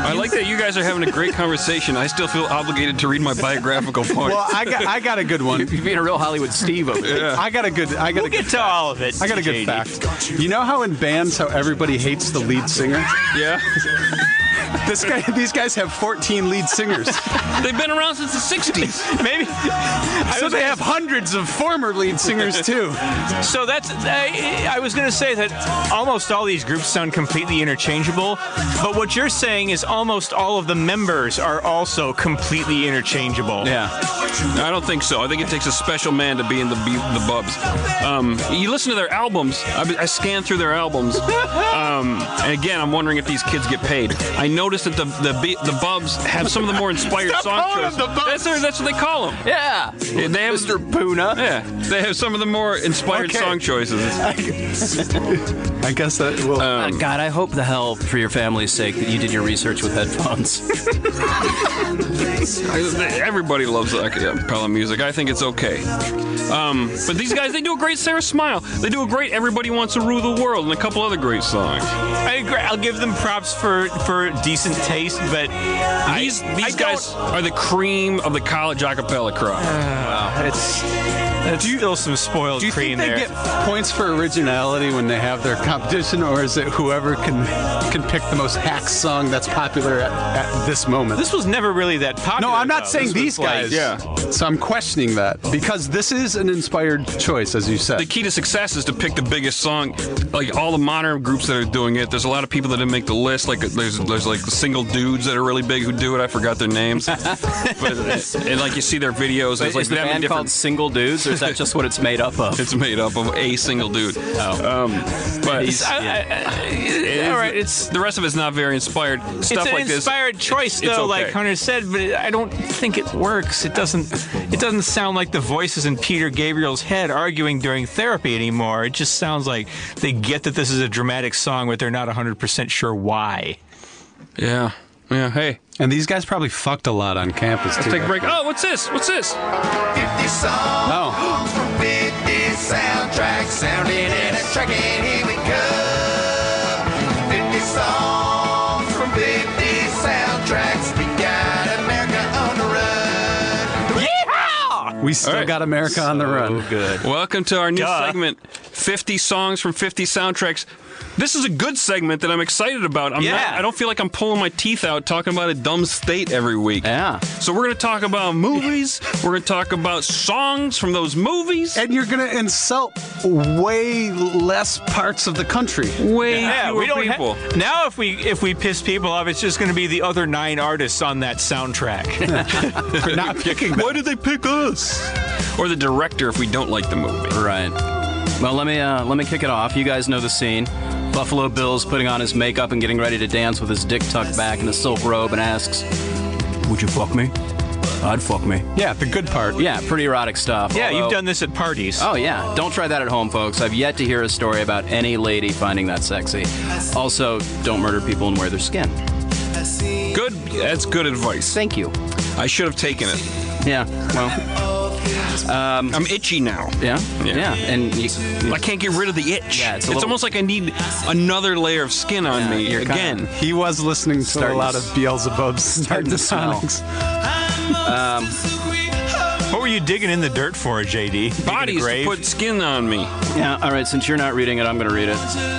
I like that you guys are having a great conversation. I still feel obligated to read my biographical part. Well, I got, I got a good one. You're being a real Hollywood Steve over there. Yeah. I got a good I got we'll a good get to fact. all of it. I got a good fact. You know how in bands, how everybody hates the lead singer? Yeah. This guy, these guys have fourteen lead singers. They've been around since the sixties. Maybe. So they have hundreds of former lead singers, too. So that's... I, I was going to say that almost all these groups sound completely interchangeable, but what you're saying is almost all of the members are also completely interchangeable. Yeah. I don't think so. I think it takes a special man to be in the, the bubs. Um, you listen to their albums. I, I scan through their albums. Um, and again, I'm wondering if these kids get paid. I noticed that the, the, the bubs have some of the more inspired songs. Montrose. The that's, their, that's what they call him. Yeah. yeah they have, Mister Puna. Yeah. They have some of the more inspired okay. song choices. I guess, I guess that will. Um, uh, God, I hope the hell, for your family's sake, that you did your research with headphones. Everybody loves acapella music. I think it's okay. Um, but these guys, they do a great Sarah Smile. They do a great Everybody Wants to Rule the World and a couple other great songs. I agree. I'll give them props for, for decent taste, but I, these these I guys are the cream of the college acapella crop. Uh, wow. It's, it's do you, still some spoiled do you cream think they there. Get points for originality when they have their competition, or is it whoever can can pick the most hack song that's popular at, at this moment? This was never really that popular. No, I'm not though. saying this these guys. Like, yeah. So I'm questioning that because this is an inspired choice, as you said. The key to success is to pick the biggest song. Like all the modern groups that are doing it, there's a lot of people that didn't make the list. Like there's there's like single dudes that are really big who do it. I forgot their names. but it, and like you see their videos. It's like is the band different... called Single Dudes, or is that just what it's made up of? It's made up of a single dude. Oh. Um, but it's, I, I, it, all right, it's the rest of it's not very inspired. It's stuff an like inspired this, choice, it's, though, it's okay. like Hunter said. But I don't think it works. It doesn't. It doesn't sound like the voices in Peter Gabriel's head arguing during therapy anymore. It just sounds like they get that this is a dramatic song, but they're not one hundred percent sure why. Yeah. Yeah, hey. And these guys probably fucked a lot on campus, too. Let's take a break. Oh, what's this? What's this? fifty songs. Oh. fifty soundtracks sounding in a track, and here we go. fifty songs from fifty soundtracks. We got America on the run. Yeehaw! We still right. got America so on the run. Good. Welcome to our new Duh. segment, fifty songs from fifty soundtracks. This is a good segment that I'm excited about. I'm yeah. not, I don't feel like I'm pulling my teeth out talking about a dumb state every week. Yeah. So we're going to talk about movies. We're going to talk about songs from those movies. And you're going to insult way less parts of the country. Way yeah, fewer we don't people. Ha- now if we if we piss people off, it's just going to be the other nine artists on that soundtrack. For not picking them. Why did they pick us? Or the director if we don't like the movie. Right. Well, let me uh, let me kick it off. You guys know the scene. Buffalo Bill's putting on his makeup and getting ready to dance with his dick tucked back in a silk robe and asks, "Would you fuck me?" I'd fuck me. Yeah, the good part. Yeah, pretty erotic stuff. Yeah, although, you've done this at parties. Oh, yeah. Don't try that at home, folks. I've yet to hear a story about any lady finding that sexy. Also, don't murder people and wear their skin. Good. That's good advice. Thank you. I should have taken it. Yeah, well... Um, I'm itchy now. Yeah, yeah, yeah. and you, you, I can't get rid of the itch. Yeah, it's it's little, almost like I need another layer of skin on yeah, me again. Kinda, he was listening to a lot of Beelzebub's Tonics. Um, what were you digging in the dirt for, J D? Bodies to put skin on me. Yeah. All right. Since you're not reading it, I'm going to read it.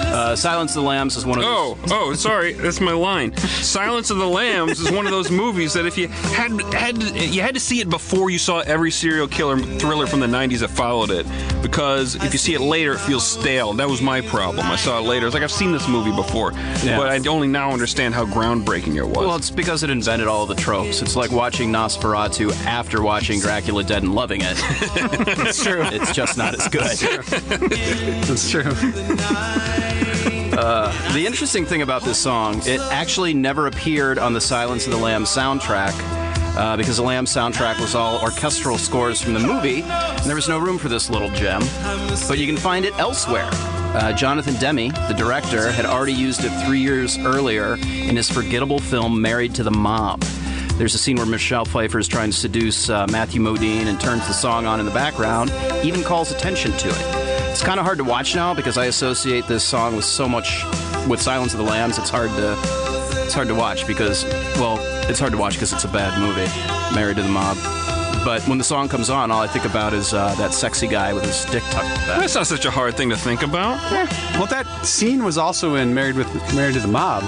Uh, Silence of the Lambs is one of. Oh, those... oh, sorry, that's my line. Silence of the Lambs is one of those movies that if you had had you had to see it before you saw every serial killer thriller from the nineties that followed it, because if you see it later, it feels stale. That was my problem. I saw it later. It's like I've seen this movie before, yeah. but I only now understand how groundbreaking it was. Well, it's because it invented all the tropes. It's like watching Nosferatu after watching Dracula Dead and loving it. It's true. It's just not as good. It's true. Uh, the interesting thing about this song, it actually never appeared on the Silence of the Lambs soundtrack uh, because the Lambs soundtrack was all orchestral scores from the movie, and there was no room for this little gem. But you can find it elsewhere. Uh, Jonathan Demme, the director, had already used it three years earlier in his forgettable film Married to the Mob. There's a scene where Michelle Pfeiffer is trying to seduce uh, Matthew Modine and turns the song on in the background, even calls attention to it. It's kind of hard to watch now because I associate this song with so much, with Silence of the Lambs, it's hard to, it's hard to watch because, well, it's hard to watch because it's a bad movie, Married to the Mob. But when the song comes on, all I think about is uh, that sexy guy with his dick tucked back. That's not such a hard thing to think about. Eh. Well, that scene was also in Married with Married to the Mob.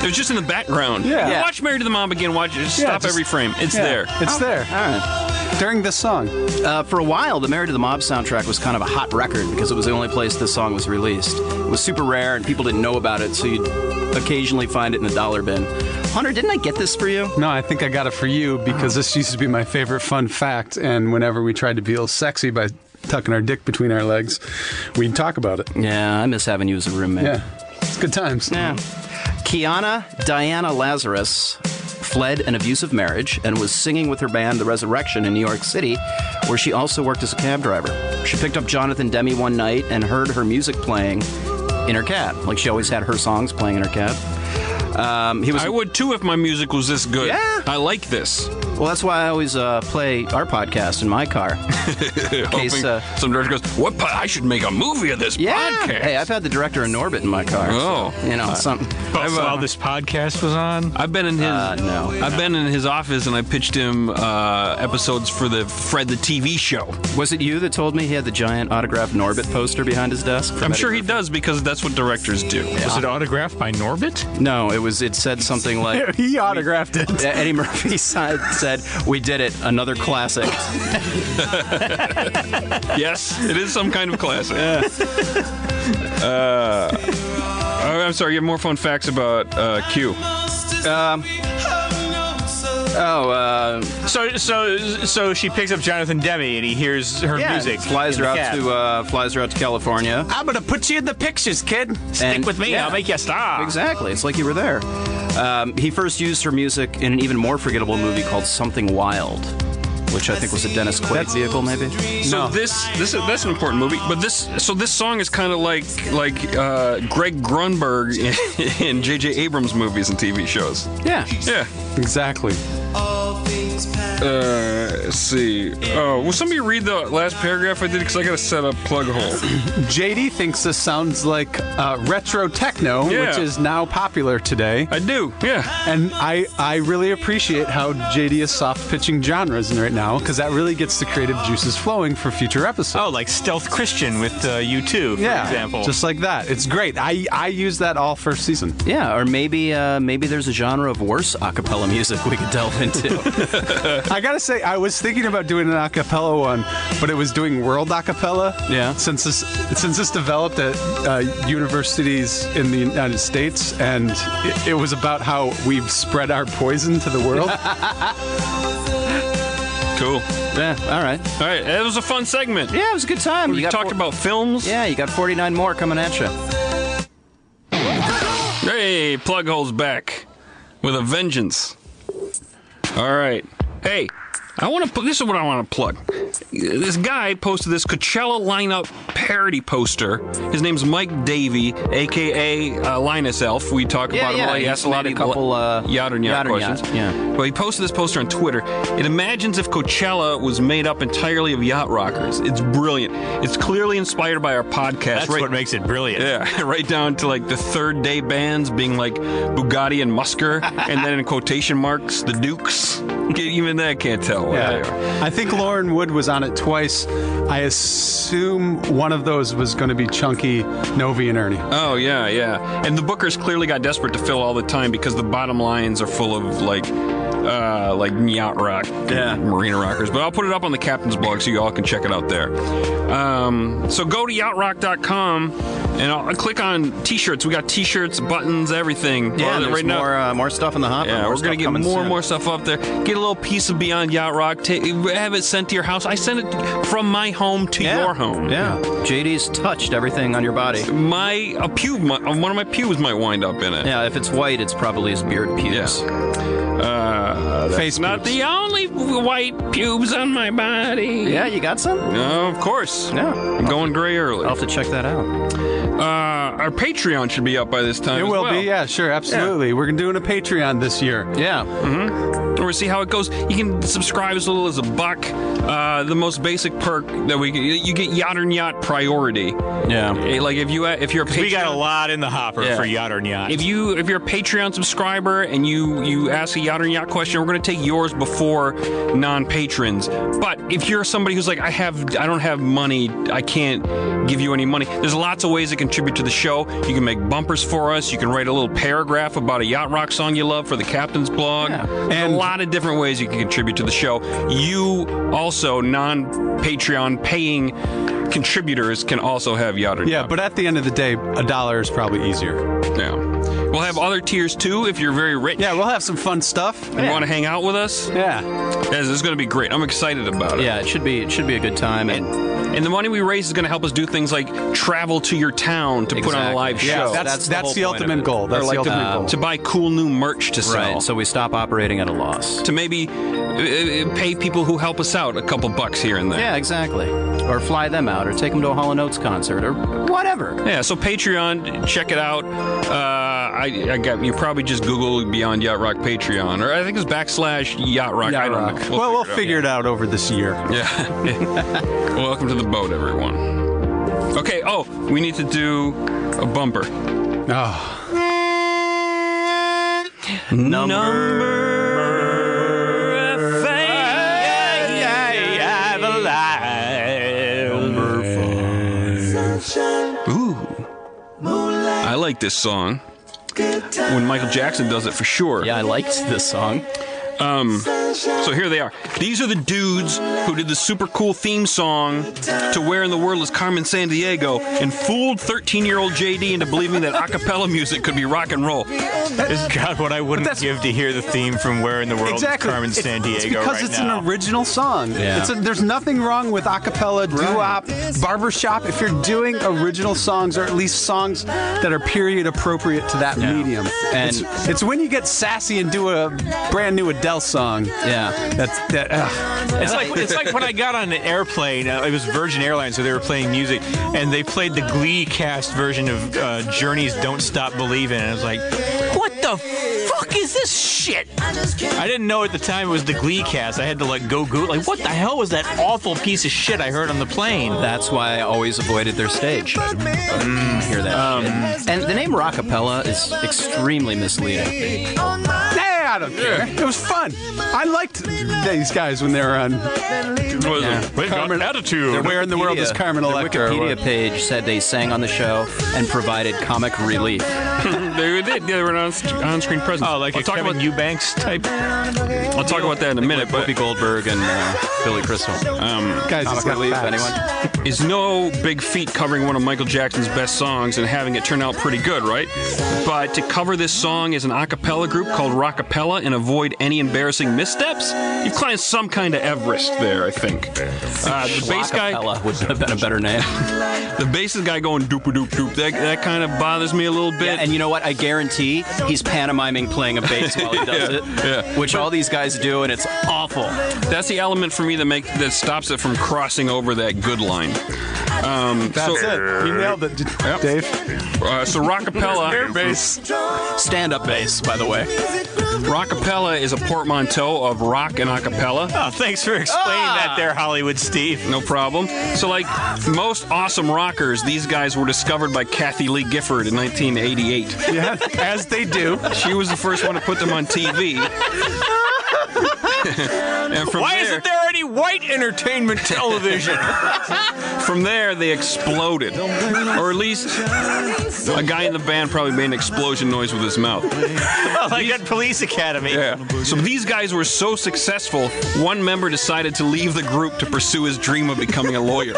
It was just in the background. Yeah. yeah. Watch Married to the Mob again. Watch it. Just yeah, stop just, every frame. It's yeah, there. It's oh, there. All right. During this song. Uh, for a while, the Married to the Mob soundtrack was kind of a hot record because it was the only place this song was released. It was super rare and people didn't know about it, so you'd occasionally find it in the dollar bin. Hunter, didn't I get this for you? No, I think I got it for you because this used to be my favorite fun fact, and whenever we tried to feel sexy by tucking our dick between our legs, we'd talk about it. Yeah, I miss having you as a roommate. Yeah. It's good times. Yeah. Kiana Diana Lazarus fled an abusive marriage and was singing with her band The Resurrection in New York City, where she also worked as a cab driver. She picked up Jonathan Demme one night and heard her music playing in her cab. Like, she always had her songs playing in her cab. Um, he was, I would, too, if my music was this good. Yeah. I like this. Well, that's why I always uh, play our podcast in my car. In case, uh, some director goes, "What? Po- I should make a movie of this yeah. podcast." Hey, I've had the director of Norbit in my car. Oh, so, you know, uh, something. Uh, while this podcast was on, I've been in his. Uh, no, I've no. been in his office and I pitched him uh, episodes for the Fred the T V show. Was it you that told me he had the giant autographed Norbit poster behind his desk? I'm Eddie sure he Murphy? does, because that's what directors do. Yeah. Was it autographed by Norbit? No, it was. It said something like he autographed it. Yeah, Eddie Murphy signed. We did it. Another classic. Yes, it is some kind of classic. Yeah. Uh, I'm sorry, you have more fun facts about uh, Q. Um... Oh, uh... So so, so she picks up Jonathan Demme and he hears her yeah, music. Flies her, out to, uh, flies her out to California. I'm going to put you in the pictures, kid. Stick and, with me. Yeah, I'll make you a star. Exactly. It's like you were there. Um, he first used her music in an even more forgettable movie called Something Wild, which I think was a Dennis Quaid vehicle, maybe. So no. this this is, that's an important movie, but this so this song is kind of like like uh, Greg Grunberg in J J Abrams movies and T V shows. Yeah, yeah, exactly. Uh, let's see. Oh, will somebody read the last paragraph I did? Because I got to set up plug hole. J D thinks this sounds like uh, retro techno, yeah. which is now popular today. I do, yeah. And I, I really appreciate how J D is soft pitching genres right now, because that really gets the creative juices flowing for future episodes. Oh, like Stealth Christian with uh, U two, for yeah, example. Just like that. It's great. I I use that all first season. Yeah, or maybe uh, maybe there's a genre of worse a cappella music we could delve into. I gotta say, I was thinking about doing an a cappella one, but it was doing world a cappella. Yeah. Since this, since this developed at uh, universities in the United States, and it, it was about how we've spread our poison to the world. Cool. Yeah, all right. All right, it was a fun segment. Yeah, it was a good time. We talked for- about films. Yeah, you got forty-nine more coming at you. Hey, plug hole's back with a vengeance. All right. Hey, I want to put this is what I want to plug. This guy posted this Coachella lineup parody poster. His name's Mike Davey, a k a. Uh, Linus Elf. We talk yeah, about yeah, him. He, he asks a lot of couple uh, yacht and yacht, yacht questions. Yacht. Yeah. Well, he posted this poster on Twitter. It imagines if Coachella was made up entirely of yacht rockers. It's brilliant. It's clearly inspired by our podcast. That's right, what makes it brilliant. Yeah, right down to like the third day bands being like Bugatti and Musker, and then in quotation marks, the Dukes. Even that can't tell what yeah. they are. I think Lauren Wood was on it twice. I assume one of those was going to be Chunky, Novi, and Ernie. Oh, yeah, yeah. And the bookers clearly got desperate to fill all the time, because the bottom lines are full of, like, uh, like yacht rock, yeah. marina rockers. But I'll put it up on the captain's blog so you all can check it out there. Um, so go to yacht rock dot com and I'll, I'll click on t-shirts. We got t-shirts, buttons, everything. Yeah, there's right more, now, uh, more stuff in the hopper. Yeah, we're going to get more soon. and more stuff up there. Get a little piece of Beyond Yacht Rock. Take, have it sent to your house. I sent it from my home to yeah. your home. Yeah. J D's touched everything on your body. My a pube, my, one of my pubes might wind up in it. Yeah, if it's white, it's probably his beard pubes. Yeah. Uh, Face not pubes. The only white pubes on my body. Yeah, you got some? No, uh, of course. Yeah. I'm I'll going gray early. I'll have to check that out. Uh, our Patreon should be up by this time. It as will well. be, yeah, sure, absolutely. Yeah. We're doing a Patreon this year. Yeah. Mm-hmm. Or see how it goes. You can subscribe as little as a buck. Uh, the most basic perk that we you get Yacht and Yacht priority. Yeah. Like if you if you're a Patreon, we got a lot in the hopper yeah. for Yacht and Yacht. If you if you're a Patreon subscriber and you you ask a Yacht and Yacht question, we're going to take yours before non-patrons. But if you're somebody who's like I have I don't have money, I can't give you any money. There's lots of ways to contribute to the show. You can make bumpers for us. You can write a little paragraph about a yacht rock song you love for the captain's blog. Yeah. And a lot of different ways you can contribute to the show. You also, non-Patreon paying contributors, can also have Yacht or Yacht. Yeah, but at the end of the day, a dollar is probably easier. Yeah. We'll have other tiers, too, if you're very rich. Yeah, we'll have some fun stuff. And yeah. You want to hang out with us? Yeah. Yeah, this is going to be great. I'm excited about it. Yeah, it should be, it should be a good time. And, and, and the money we raise is going to help us do things like travel to your town to exactly. put on a live yeah, show. That's, that's the, that's the ultimate goal. That's like the ultimate uh, goal. To buy cool new merch to sell. Right, so we stop operating at a loss. To maybe uh, pay people who help us out a couple bucks here and there. Yeah, exactly. Or fly them out, or take them to a Hall and Oates concert, or whatever. Yeah, so Patreon, check it out. Uh, I, I got you. Probably just Google Beyond Yacht Rock Patreon, or I think it's backslash Yacht Rock. Yacht I don't Rock. know. We'll, well, we'll figure it out. it out over this year. Yeah. Welcome to the boat, everyone. Okay. Oh, we need to do a bumper. Oh. Number. Number. I like this song. When Michael Jackson does it, for sure. Yeah, I liked this song. Um, so here they are. These are the dudes who did the super cool theme song to Where in the World is Carmen Sandiego and fooled thirteen-year-old J D into believing that a cappella music could be rock and roll. That's, God, what I wouldn't give to hear the theme from Where in the World exactly. is Carmen it's, Sandiego right now. It's because it's an original song. Yeah. It's a, there's nothing wrong with a cappella, doo-wop, barbershop. If you're doing original songs, or at least songs that are period-appropriate to that yeah. medium. And it's, it's when you get sassy and do a brand new adult song. Yeah. That's that. Uh. It's like it's like when I got on an airplane, uh, it was Virgin Airlines, so they were playing music, and they played the Glee cast version of uh, Journey's Don't Stop Believin', and I was like, what the fuck is this shit? I didn't know at the time it was the Glee cast. I had to like go Google, like, what the hell was that awful piece of shit I heard on the plane? That's why I always avoided their stage. Mm, hear that um, shit. And the name rockapella is extremely misleading. I don't care. Yeah. It was fun. I liked these guys when they were on. It was yeah. a Carmen, attitude. Their Where in the World is Carmen Electra. Their Wikipedia page said they sang on the show and provided comic relief. They did. Yeah, they were an on-screen presence. Oh, like I'll a talk Kevin about Eubanks type. I'll talk about that in a like minute. Whoopi Goldberg and uh, Billy Crystal. Um, guys, comic relief. Anyone? Is no big feat covering one of Michael Jackson's best songs and having it turn out pretty good, right? But to cover this song as an a cappella group called Rockapella and avoid any embarrassing missteps? You've climbed some kind of Everest there, I think. Uh, the bass guy would have been a better name. The bass guy going doop-a-doop-doop, that, that kind of bothers me a little bit. Yeah, and you know what? I guarantee he's pantomiming playing a bass while he does yeah, it, yeah. which all these guys do, and it's awful. That's the element for me that make, that stops it from crossing over that good line. Um, That's so, it. You nailed it, yep. Dave. Uh, so rockapella. Air bass. Stand-up bass, by the way. Rockapella is a portmanteau of rock and acapella. Oh, thanks for explaining ah! that there, Hollywood Steve. No problem. So, like most awesome rockers, these guys were discovered by Kathy Lee Gifford in nineteen eighty-eight. Yeah, as they do. She was the first one to put them on T V. And from Why there, isn't there any white entertainment television? From there, they exploded. Or at least a guy in the band probably made an explosion noise with his mouth. Like at Police Academy. Yeah. So these guys were so successful, one member decided to leave the group to pursue his dream of becoming a lawyer.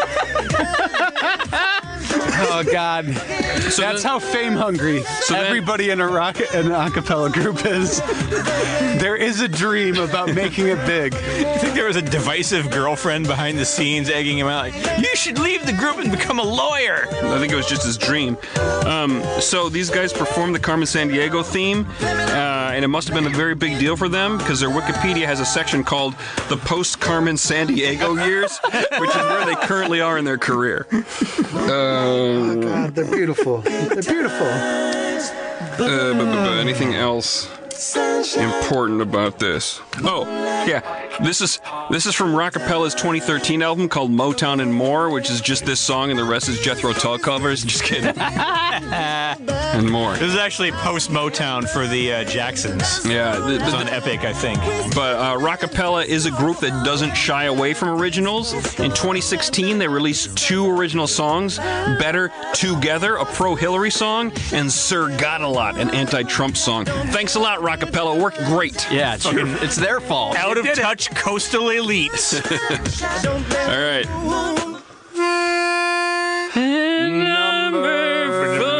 Oh, God. So that's the, how fame-hungry so everybody then, in a rock and a cappella group is. There is a dream about making it big. I think there was a divisive girlfriend behind the scenes egging him out, like, you should leave the group and become a lawyer. I think it was just his dream. Um, so these guys performed the Carmen Sandiego theme, uh, and it must have been a very big deal for them because their Wikipedia has a section called The Post-Carmen Sandiego Years, which is where they currently are in their career. Uh... Oh, God, they're beautiful. They're beautiful. Uh, but, but, but anything else important about this? Oh, yeah. This is this is from Rockapella's twenty thirteen album called Motown and More, which is just this song, and the rest is Jethro Tull covers. Just kidding. And more. This is actually post-Motown for the uh, Jacksons. Yeah. The, the, it's on Epic, I think. But uh, Rockapella is a group that doesn't shy away from originals. In twenty sixteen, they released two original songs, Better Together, a pro-Hillary song, and Sir Got-A-Lot, an anti-Trump song. Thanks a lot, Rockapella. Worked great. Yeah, it's, fucking, it's their fault. Out of touch it. Coastal elites. All right. Number four.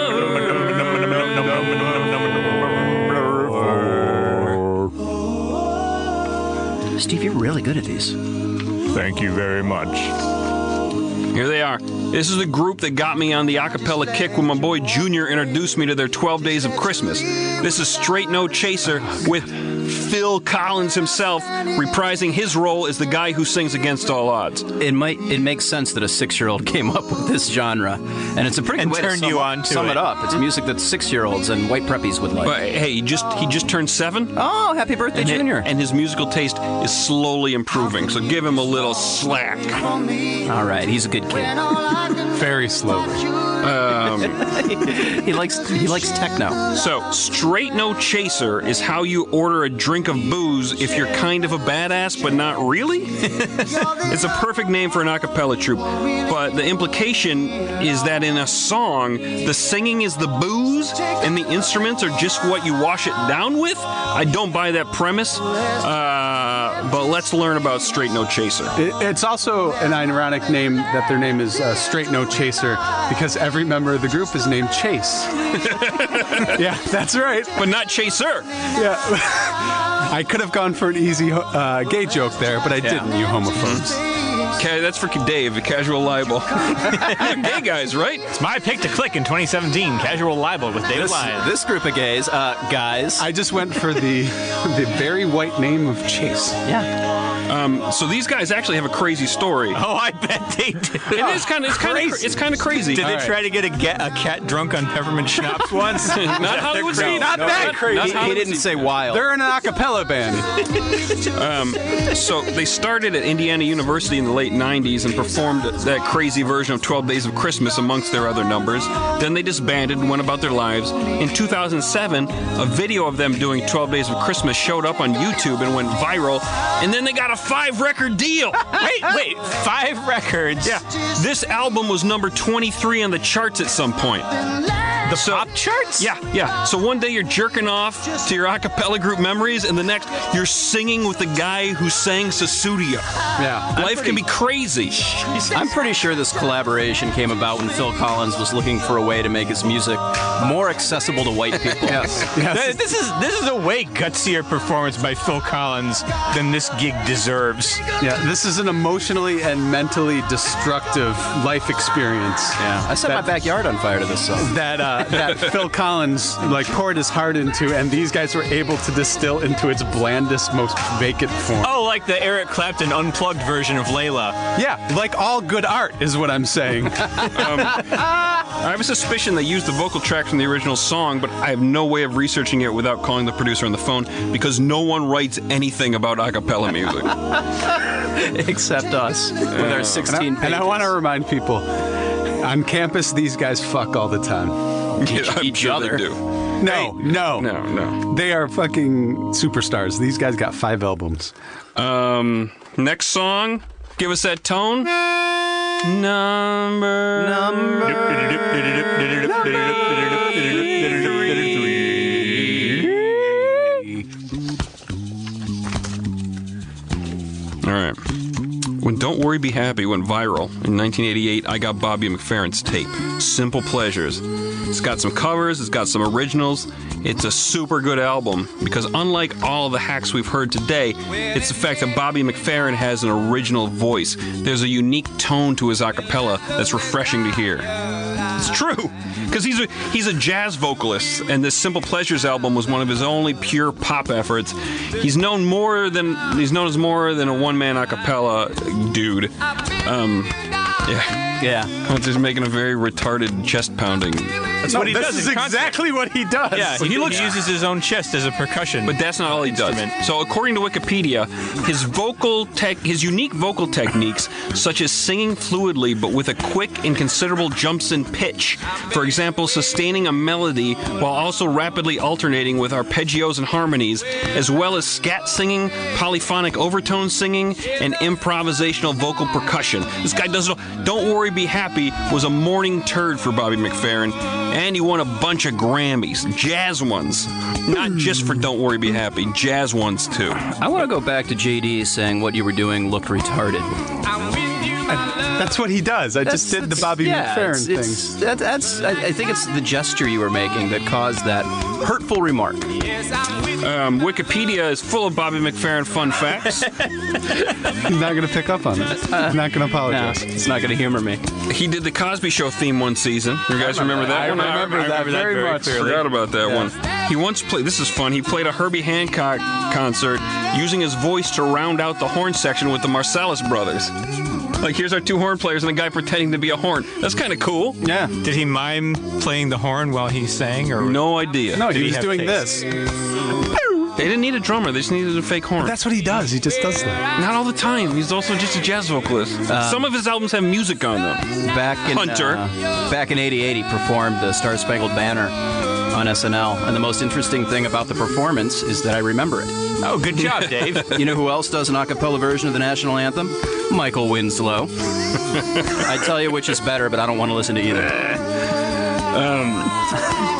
Steve, you're really good at these. Thank you very much. Here they are. This is the group that got me on the acapella kick when my boy Junior introduced me to their twelve Days of Christmas. This is Straight No Chaser with Phil Collins himself reprising his role as the guy who sings Against All Odds. It might it makes sense that a six-year-old came up with this genre, and it's a pretty and good way to sum, you on to sum it. it up. It's music that six-year-olds and white preppies would like. But hey, he just he just turned seven. Oh, happy birthday, and Junior! It, and his musical taste is slowly improving, so give him a little slack. All right, he's a good kid. Very slowly. Um, he, he likes he likes techno. So, Straight No Chaser is how you order a drink of booze if you're kind of a badass, but not really? It's a perfect name for an a cappella troupe, but the implication is that in a song, the singing is the booze, and the instruments are just what you wash it down with? I don't buy that premise, uh, but let's learn about Straight No Chaser. It, it's also an ironic name that their name is uh, Straight No Chaser, because every Every member of the group is named Chase. Yeah, that's right. But not Chaser. Yeah. I could have gone for an easy uh, gay joke there, but I yeah. didn't, you homophobes. Okay, that's for Dave, the casual libel. Gay guys, right? It's my pick to click in twenty seventeen, casual libel with David Lyon. This group of gays, uh, guys. I just went for the the very white name of Chase. Yeah. Um, so these guys actually have a crazy story. Oh, I bet they did. It is kind of, it's kind of, it's kind of crazy. Did All they right. try to get a, get a cat drunk on peppermint schnapps once? Not Hollywood Steve. Not no, that not, crazy. Not he, he didn't say wild. They're in an a cappella band. um, so they started at Indiana University in the late nineties and performed that crazy version of twelve Days of Christmas amongst their other numbers. Then they disbanded and went about their lives. In two thousand seven, a video of them doing twelve Days of Christmas showed up on YouTube and went viral. And then they got a five-record deal. Wait, wait, five records? Yeah. This album was number twenty-three on the charts at some point. The so, pop charts? Yeah, yeah. So one day you're jerking off to your a cappella group memories, and the next you're singing with the guy who sang Susudia. Yeah. Life pretty, can be crazy. I'm pretty sure this collaboration came about when Phil Collins was looking for a way to make his music more accessible to white people. Yes. Yes. This is this is a way gutsier performance by Phil Collins than this gig deserves. Yeah, this is an emotionally and mentally destructive life experience. Yeah. I set that, my backyard on fire to this song. That uh that Phil Collins like poured his heart into, and these guys were able to distill into its blandest, most vacant form. Oh, like the Eric Clapton unplugged version of Layla. Yeah, like all good art is what I'm saying. um, I have a suspicion they used the vocal track from the original song, but I have no way of researching it without calling the producer on the phone, because no one writes anything about a cappella music. Except us, with yeah. our sixteen and I, pages. And I want to remind people, on campus, these guys fuck all the time. Yeah, each sure other. Do. No, hey, no, no, no. They are fucking superstars. These guys got five albums. Um, next song, give us that tone. Number, number, number three. All right. When Don't Worry, Be Happy went viral in nineteen eighty-eight, I got Bobby McFerrin's tape, Simple Pleasures. It's got some covers, it's got some originals. It's a super good album, because unlike all the hacks we've heard today, it's the fact that Bobby McFerrin has an original voice. There's a unique tone to his a cappella that's refreshing to hear. It's true, because he's a, he's a jazz vocalist, and this Simple Pleasures album was one of his only pure pop efforts. He's known more than he's known as more than a one-man a cappella dude. Um, yeah, yeah. I'm just making a very retarded chest pounding. That's no, what he this does. This is exactly what he does. Yeah, he, he looks, uses his own chest as a percussion. But that's not all he instrument. does. So, according to Wikipedia, his vocal tech, his unique vocal techniques, such as singing fluidly but with a quick and considerable jumps in pitch. For example, sustaining a melody while also rapidly alternating with arpeggios and harmonies, as well as scat singing, polyphonic overtone singing, and improvisational vocal percussion. This guy does it all. Don't Worry, Be Happy was a morning turd for Bobby McFerrin. And he won a bunch of Grammys, jazz ones. Not just for Don't Worry, Be Happy, jazz ones too. I want to go back to J D saying what you were doing looked retarded. I That's what he does. I that's, just did the Bobby yeah, McFerrin thing. That, that's, I, I think it's the gesture you were making that caused that hurtful remark. Um, Wikipedia is full of Bobby McFerrin fun facts. He's not going to pick up on it. He's not going to apologize. No, he's not going to humor me. He did the Cosby Show theme one season. You guys remember that I one? Remember I remember that, I remember that very, very much. I forgot about that yeah. one. He once played, this is fun, he played a Herbie Hancock concert using his voice to round out the horn section with the Marsalis brothers. Like, here's our two horn players and a guy pretending to be a horn. That's kind of cool. Yeah. Did he mime playing the horn while he sang? Or no idea. No, he was doing taste? this. They didn't need a drummer. They just needed a fake horn. But that's what he does. He just does that. Not all the time. He's also just a jazz vocalist. Um, Some of his albums have music on them. Back in Hunter. Uh, back in eighty-eight, he performed the Star Spangled Banner on S N L. And the most interesting thing about the performance is that I remember it. Oh, good job, Dave. You know who else does an a cappella version of the national anthem? Michael Winslow. I tell you which is better, but I don't want to listen to either. Um,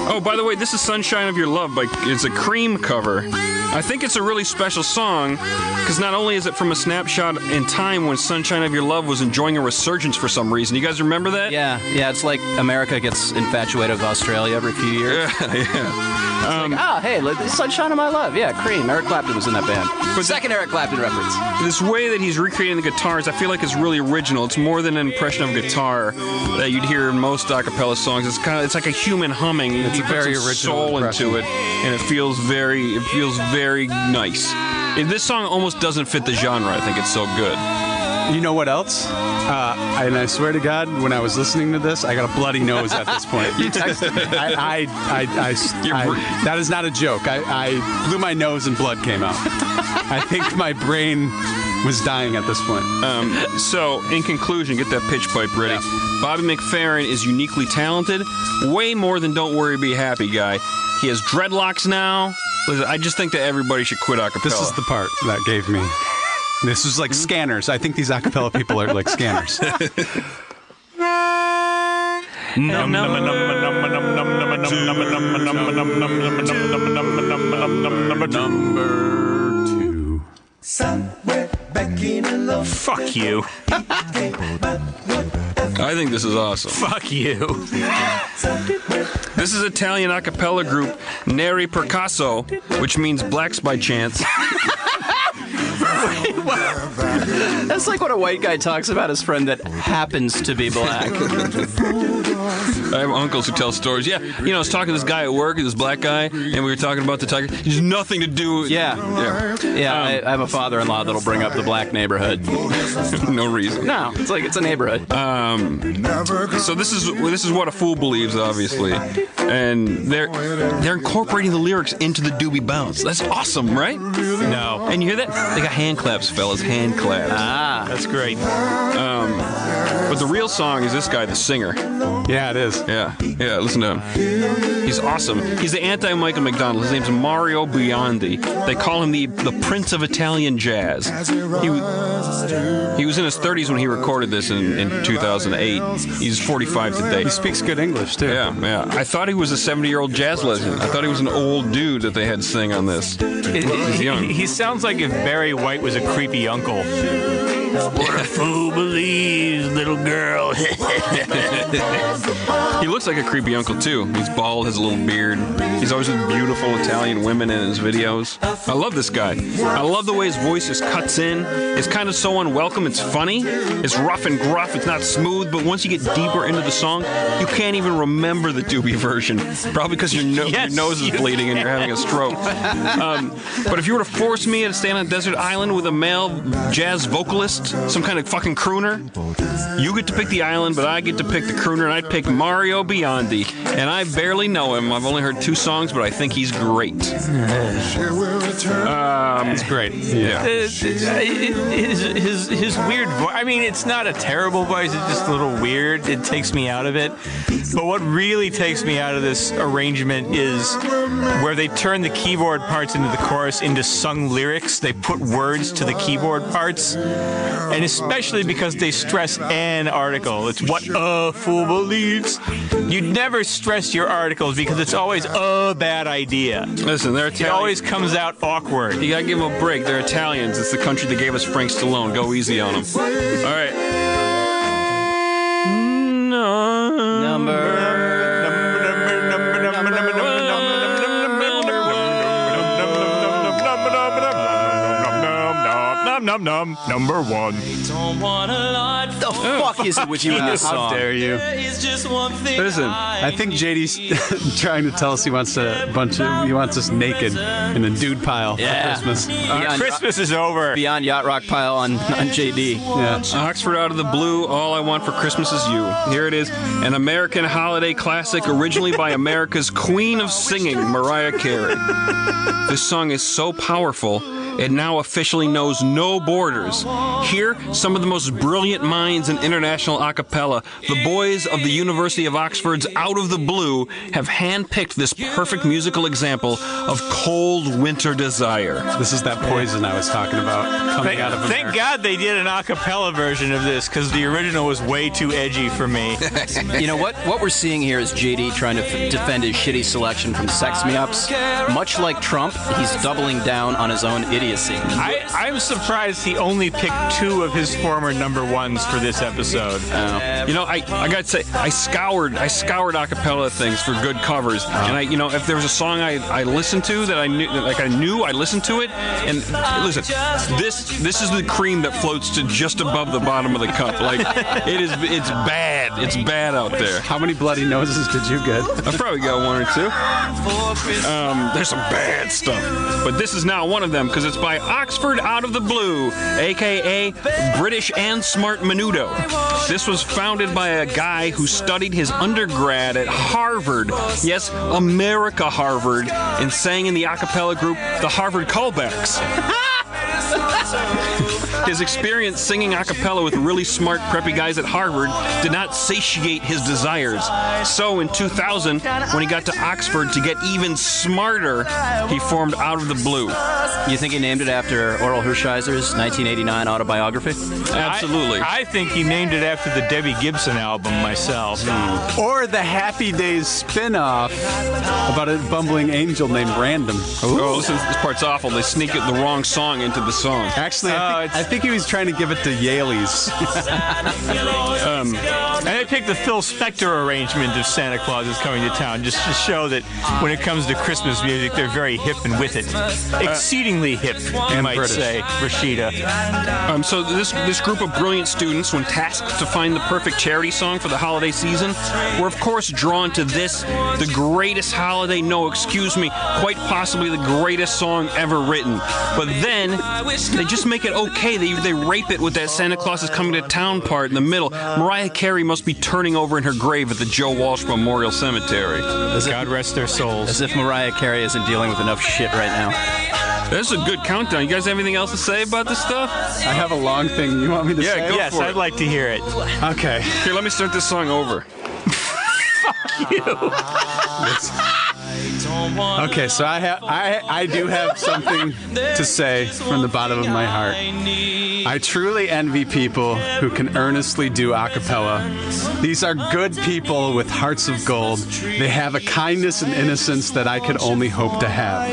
oh, by the way, this is Sunshine of Your Love. By, it's a Cream cover. I think it's a really special song, because not only is it from a snapshot in time when Sunshine of Your Love was enjoying a resurgence for some reason. You guys remember that? Yeah, yeah, it's like America gets infatuated with Australia every few years. Yeah, yeah. Um, like, oh, hey, look, Sunshine of My Love. Yeah, Cream. Eric Clapton was in that band. But second Eric Clapton reference. This way that he's recreating the guitars, I feel like it's really original. It's more than an impression of guitar that you'd hear in most a cappella songs. It's kind of, it's like a human humming. It's a very original soul impression. Into it, and it feels very, it feels very... very nice. And this song almost doesn't fit the genre. I think it's so good. You know what else? Uh, and I swear to God, when I was listening to this, I got a bloody nose at this point. You texted me. I, I, I, I, I, that is not a joke. I, I blew my nose and blood came out. I think my brain was dying at this point. Um, so, in conclusion, get that pitch pipe ready. Yeah. Bobby McFerrin is uniquely talented. Way more than Don't Worry, Be Happy guy. He has dreadlocks now. Listen, I just think that everybody should quit a cappella. This is the part that gave me... This is like scanners. I think these a cappella people are like scanners. Num, num, num, num, num, num, number two. Somewhere back in a low... Fuck you. I think this is awesome. Fuck you. This is Italian a cappella group Neri Percasso, which means blacks by chance. Wait, that's like what a white guy talks about his friend that happens to be black. I have uncles who tell stories. Yeah, you know, I was talking to this guy at work, this black guy, and we were talking about the tiger. There's nothing to do with... Yeah. Yeah, yeah um, I, I have a father-in-law that'll bring up the black neighborhood. No reason. No, it's like, it's a neighborhood. Um, so this is this is what a fool believes, obviously. And they're, they're incorporating the lyrics into the doobie bounce. That's awesome, right? No. And you hear that? They got hand claps, fellas. Hand claps. Ah. That's great. Um, but the real song is this guy, the singer. Yeah, it is. Yeah, yeah, listen to him. He's awesome. He's the anti-Michael McDonald. His name's Mario Biondi. They call him the the Prince of Italian Jazz. He, he was in his thirties when he recorded this in, in two thousand eight. He's forty-five today. He speaks good English, too. Yeah, yeah. I thought he was a seventy-year-old jazz legend. I thought he was an old dude that they had sing on this. It, He's young. He, he sounds like if Barry White was a creepy uncle. What a fool believes, little girl. He looks like a creepy uncle, too. He's bald, has a little beard. He's always with beautiful Italian women in his videos. I love this guy. I love the way his voice just cuts in. It's kind of so unwelcome, it's funny. It's rough and gruff, it's not smooth, but once you get deeper into the song, you can't even remember the doobie version. Probably because your, no- yes, your nose is bleeding and you're having a stroke. Um, but if you were to force me to stand on a desert island with a male jazz vocalist, some kind of fucking crooner, you get to pick the island, but I get to pick the crooner, and I'd pick Mario Biondi. And I barely know him. I've only heard two songs, but I think he's great. Um, it's great. Yeah. It's, it's, it's, his, his weird voice. I mean, it's not a terrible voice. It's just a little weird. It takes me out of it. But what really takes me out of this arrangement is where they turn the keyboard parts into the chorus into sung lyrics. They put words to the keyboard parts. And especially because they stress an article. It's what a fool believes. You'd never stress your articles because it's always a bad idea. Listen, they're Italian. It always comes out awkward. You gotta give them a break. They're Italians. It's the country that gave us Frank Stallone. Go easy on them. All right. num num number one. The oh. fuck is it with you in this song? How dare you? Listen, I think J D's trying to tell us he wants a bunch of he wants us naked in the dude pile yeah. for Christmas. Beyond, Christmas is over. Beyond Yacht Rock pile on, on J D. Yeah. Oxford Out of the Blue, All I Want for Christmas Is You. Here it is, an American holiday classic originally by America's Queen of Singing, Mariah Carey. This song is so powerful, it now officially knows no borders. Here, some of the most brilliant minds in international a cappella, the boys of the University of Oxford's Out of the Blue, have handpicked this perfect musical example of cold winter desire. This is that Poison I was talking about coming thank, out of America. Thank God they did an a cappella version of this, because the original was way too edgy for me. You know, what What we're seeing here is J D trying to f- defend his shitty selection from Sex Me Ups. Much like Trump, he's doubling down on his own idiocy. I, I'm surprised he only picked two of his former number ones for this episode. Oh. You know, I, I gotta say, I scoured I scoured acapella things for good covers, oh. and I, you know, if there was a song I, I listened to that I knew, that, like I knew, I listened to it, and listen, this this is the cream that floats to just above the bottom of the cup. Like it is, it's bad, it's bad out there. How many bloody noses did you get? I probably got one or two. Um, there's some bad stuff, but this is not one of them because it's by Oxford Out of the Blue, a k a. British and Smart Menudo. This was founded by a guy who studied his undergrad at Harvard, yes, America Harvard, and sang in the a cappella group The Harvard Callbacks. His experience singing a cappella with really smart, preppy guys at Harvard did not satiate his desires. So in two thousand, when he got to Oxford to get even smarter, he formed Out of the Blue. You think he named it after Oral Hershiser's nineteen eighty-nine autobiography? Absolutely. I, I think he named it after the Debbie Gibson album myself. Mm. Or the Happy Days spin-off about a bumbling angel named Random. Ooh. Oh, listen, this part's awful. They sneak the wrong song into the song. Actually, I think, uh, I think he was trying to give it to Yaleys. um, and I picked the Phil Spector arrangement of Santa Claus Is Coming to Town just to show that when it comes to Christmas music, they're very hip and with it. Exceedingly hip, you uh, might British. say, Rashida. Um, so this, this group of brilliant students, when tasked to find the perfect charity song for the holiday season, were of course drawn to this, the greatest holiday, no, excuse me, quite possibly the greatest song ever written. But then, they just make it okay. They they rape it with that Santa Claus Is Coming to Town part in the middle. Mariah Carey must be turning over in her grave at the Joe Walsh Memorial Cemetery. As God if, rest their souls. As if Mariah Carey isn't dealing with enough shit right now. This is a good countdown. You guys have anything else to say about this stuff? I have a long thing you want me to yeah, say? Go yes, for it. I'd like to hear it. Okay. Here, let me start this song over. Fuck you. Okay, so I have I I do have something to say from the bottom of my heart. I truly envy people who can earnestly do a cappella. These are good people with hearts of gold. They have a kindness and innocence that I could only hope to have.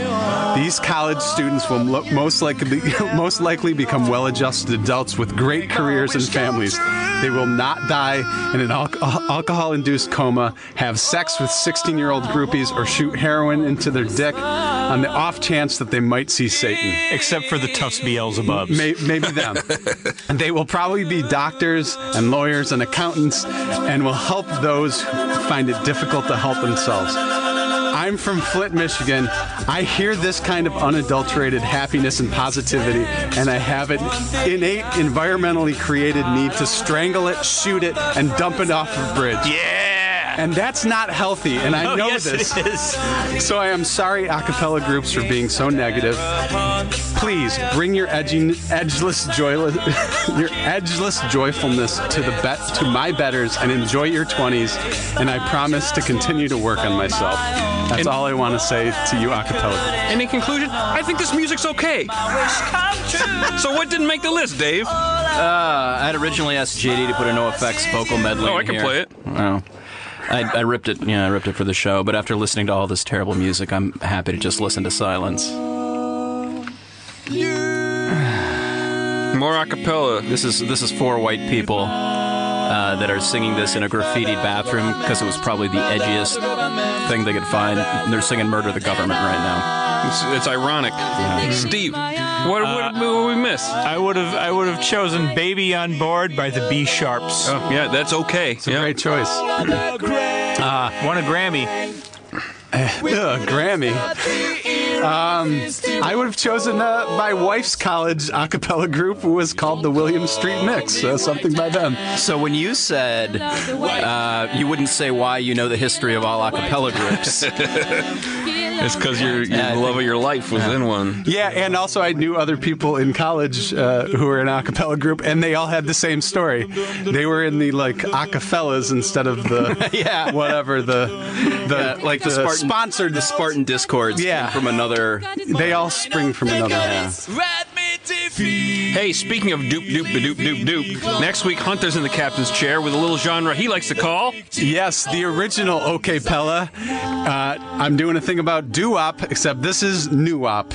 These college students will lo- most likely most likely become well-adjusted adults with great careers and families. They will not die in an al- alcohol-induced coma, have sex with sixteen-year-old groupies, or shoot heroin into their dick on the off chance that they might see Satan. Except for the tough Beelzebubs. May- maybe them. And they will probably be doctors and lawyers and accountants and will help those who find it difficult to help themselves. I'm from Flint, Michigan. I hear this kind of unadulterated happiness and positivity, and I have an innate, environmentally created need to strangle it, shoot it, and dump it off a bridge. Yeah! And that's not healthy, and I oh, know yes, this. It is. So I am sorry a cappella groups for being so negative. Please bring your edging, edgeless, joyless, your edgeless joyfulness to the bet to my betters, and enjoy your twenties. And I promise to continue to work on myself. That's and, all I want to say to you, a cappella. And in conclusion, I think this music's okay. So what didn't make the list, Dave? Uh, I had originally asked J D to put a no-effects vocal medley. Oh, I can here. play it. Oh. I, I ripped it. Yeah, I ripped it for the show. But after listening to all this terrible music, I'm happy to just listen to silence. More a cappella. This is, this is four white people. Uh, that are singing this in a graffitied bathroom because it was probably the edgiest thing they could find. They're singing Murder the Government right now. It's, it's ironic. Yeah. Steve, what uh, would we miss? I would have I would have chosen "Baby on Board" by the B Sharps. Oh, yeah, that's okay. It's a yeah. great choice. uh, won a Grammy. Ugh, Grammy. Um, I would have chosen uh, my wife's college a cappella group, who was called the William Street Mix, so something by them. So when you said uh, you wouldn't say why you know the history of all a cappella groups. It's because your yeah, love think, of your life was yeah. in one. Yeah, and also I knew other people in college uh, who were in a cappella group, and they all had the same story. They were in the, like, acapellas instead of the, yeah. whatever, the, the yeah, like the, the Spartan, sponsored the Spartan Discords yeah. from another. They all spring from another. Yeah. Hey, speaking of doop, doop, doop, doop, doop, next week Hunter's in the captain's chair with a little genre he likes to call. Yes, the original Okapella. Uh, I'm doing a thing about doo-wop, except this is new-wop.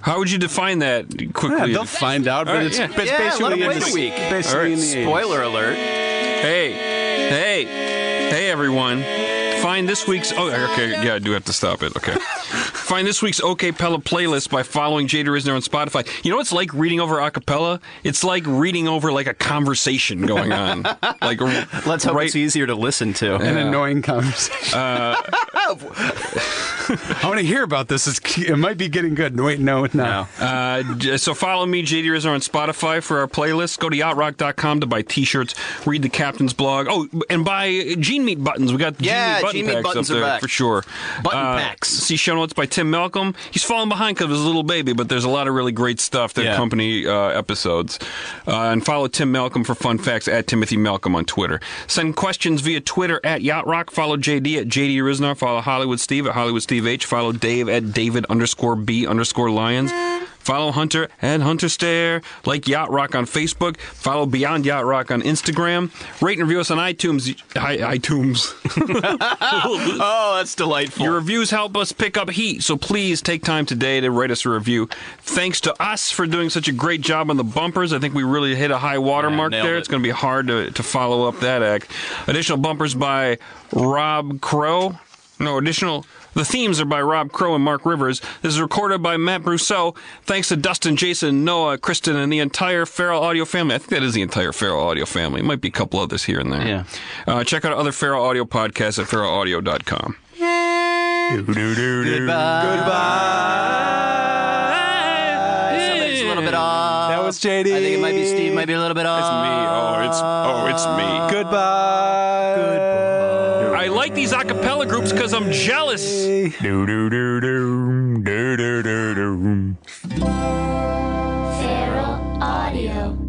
How would you define that quickly? Yeah, they'll find out, but right, it's, yeah. it's yeah, basically in the week. Basically right. in the Spoiler age. alert. Hey, hey, hey, everyone. Find this week's... Oh, okay, yeah, I do have to stop it, okay. Find this week's Okapella playlist by following Jay DeRisner on Spotify. You know what it's like reading over a cappella? It's like reading over, like, a conversation going on. Like, Let's hope right, it's easier to listen to. Yeah. An annoying conversation. Uh, I want to hear about this. It's, it might be getting good. Wait, no, no. no. Uh, so follow me, Jay DeRisner, on Spotify for our playlist. Go to yacht rock dot com to buy T-shirts, read the Captain's blog. Oh, and buy Gene Meat Buttons. We got Gene yeah, Meat Buttons. Meat buttons up are there back. For sure. Button uh, packs. See show notes by Tim Malcolm. He's falling behind because of his little baby, but there's a lot of really great stuff that yeah. accompany uh, episodes. Uh, and follow Tim Malcolm for fun facts at Timothy Malcolm on Twitter. Send questions via Twitter at Yacht Rock. Follow J D at J D Riznar. Follow Hollywood Steve at Hollywood Steve H. Follow Dave at David underscore B underscore Lions. Follow Hunter at Hunter Stare. Like Yacht Rock on Facebook. Follow Beyond Yacht Rock on Instagram. Rate and review us on iTunes. Hi, iTunes. Oh, that's delightful. Your reviews help us pick up heat, so please take time today to write us a review. Thanks to us for doing such a great job on the bumpers. I think we really hit a high watermark yeah, there. It. It's going to be hard to, to follow up that act. Additional bumpers by Rob Crow. No, additional... The themes are by Rob Crow and Mark Rivers. This is recorded by Matt Brousseau. Thanks to Dustin, Jason, Noah, Kristen, and the entire Feral Audio family. I think that is the entire Feral Audio family. Might be a couple others here and there. Yeah. Uh, check out other Feral Audio podcasts at feral audio dot com. Goodbye. Goodbye. Somebody's a little bit off. That was J D. I think it might be Steve. Might be a little bit off. It's me. Oh, it's oh, it's me. Goodbye. Goodbye. I like these a cappella groups because I'm jealous. Do, do, do, do, do, do, do, do. Feral Audio.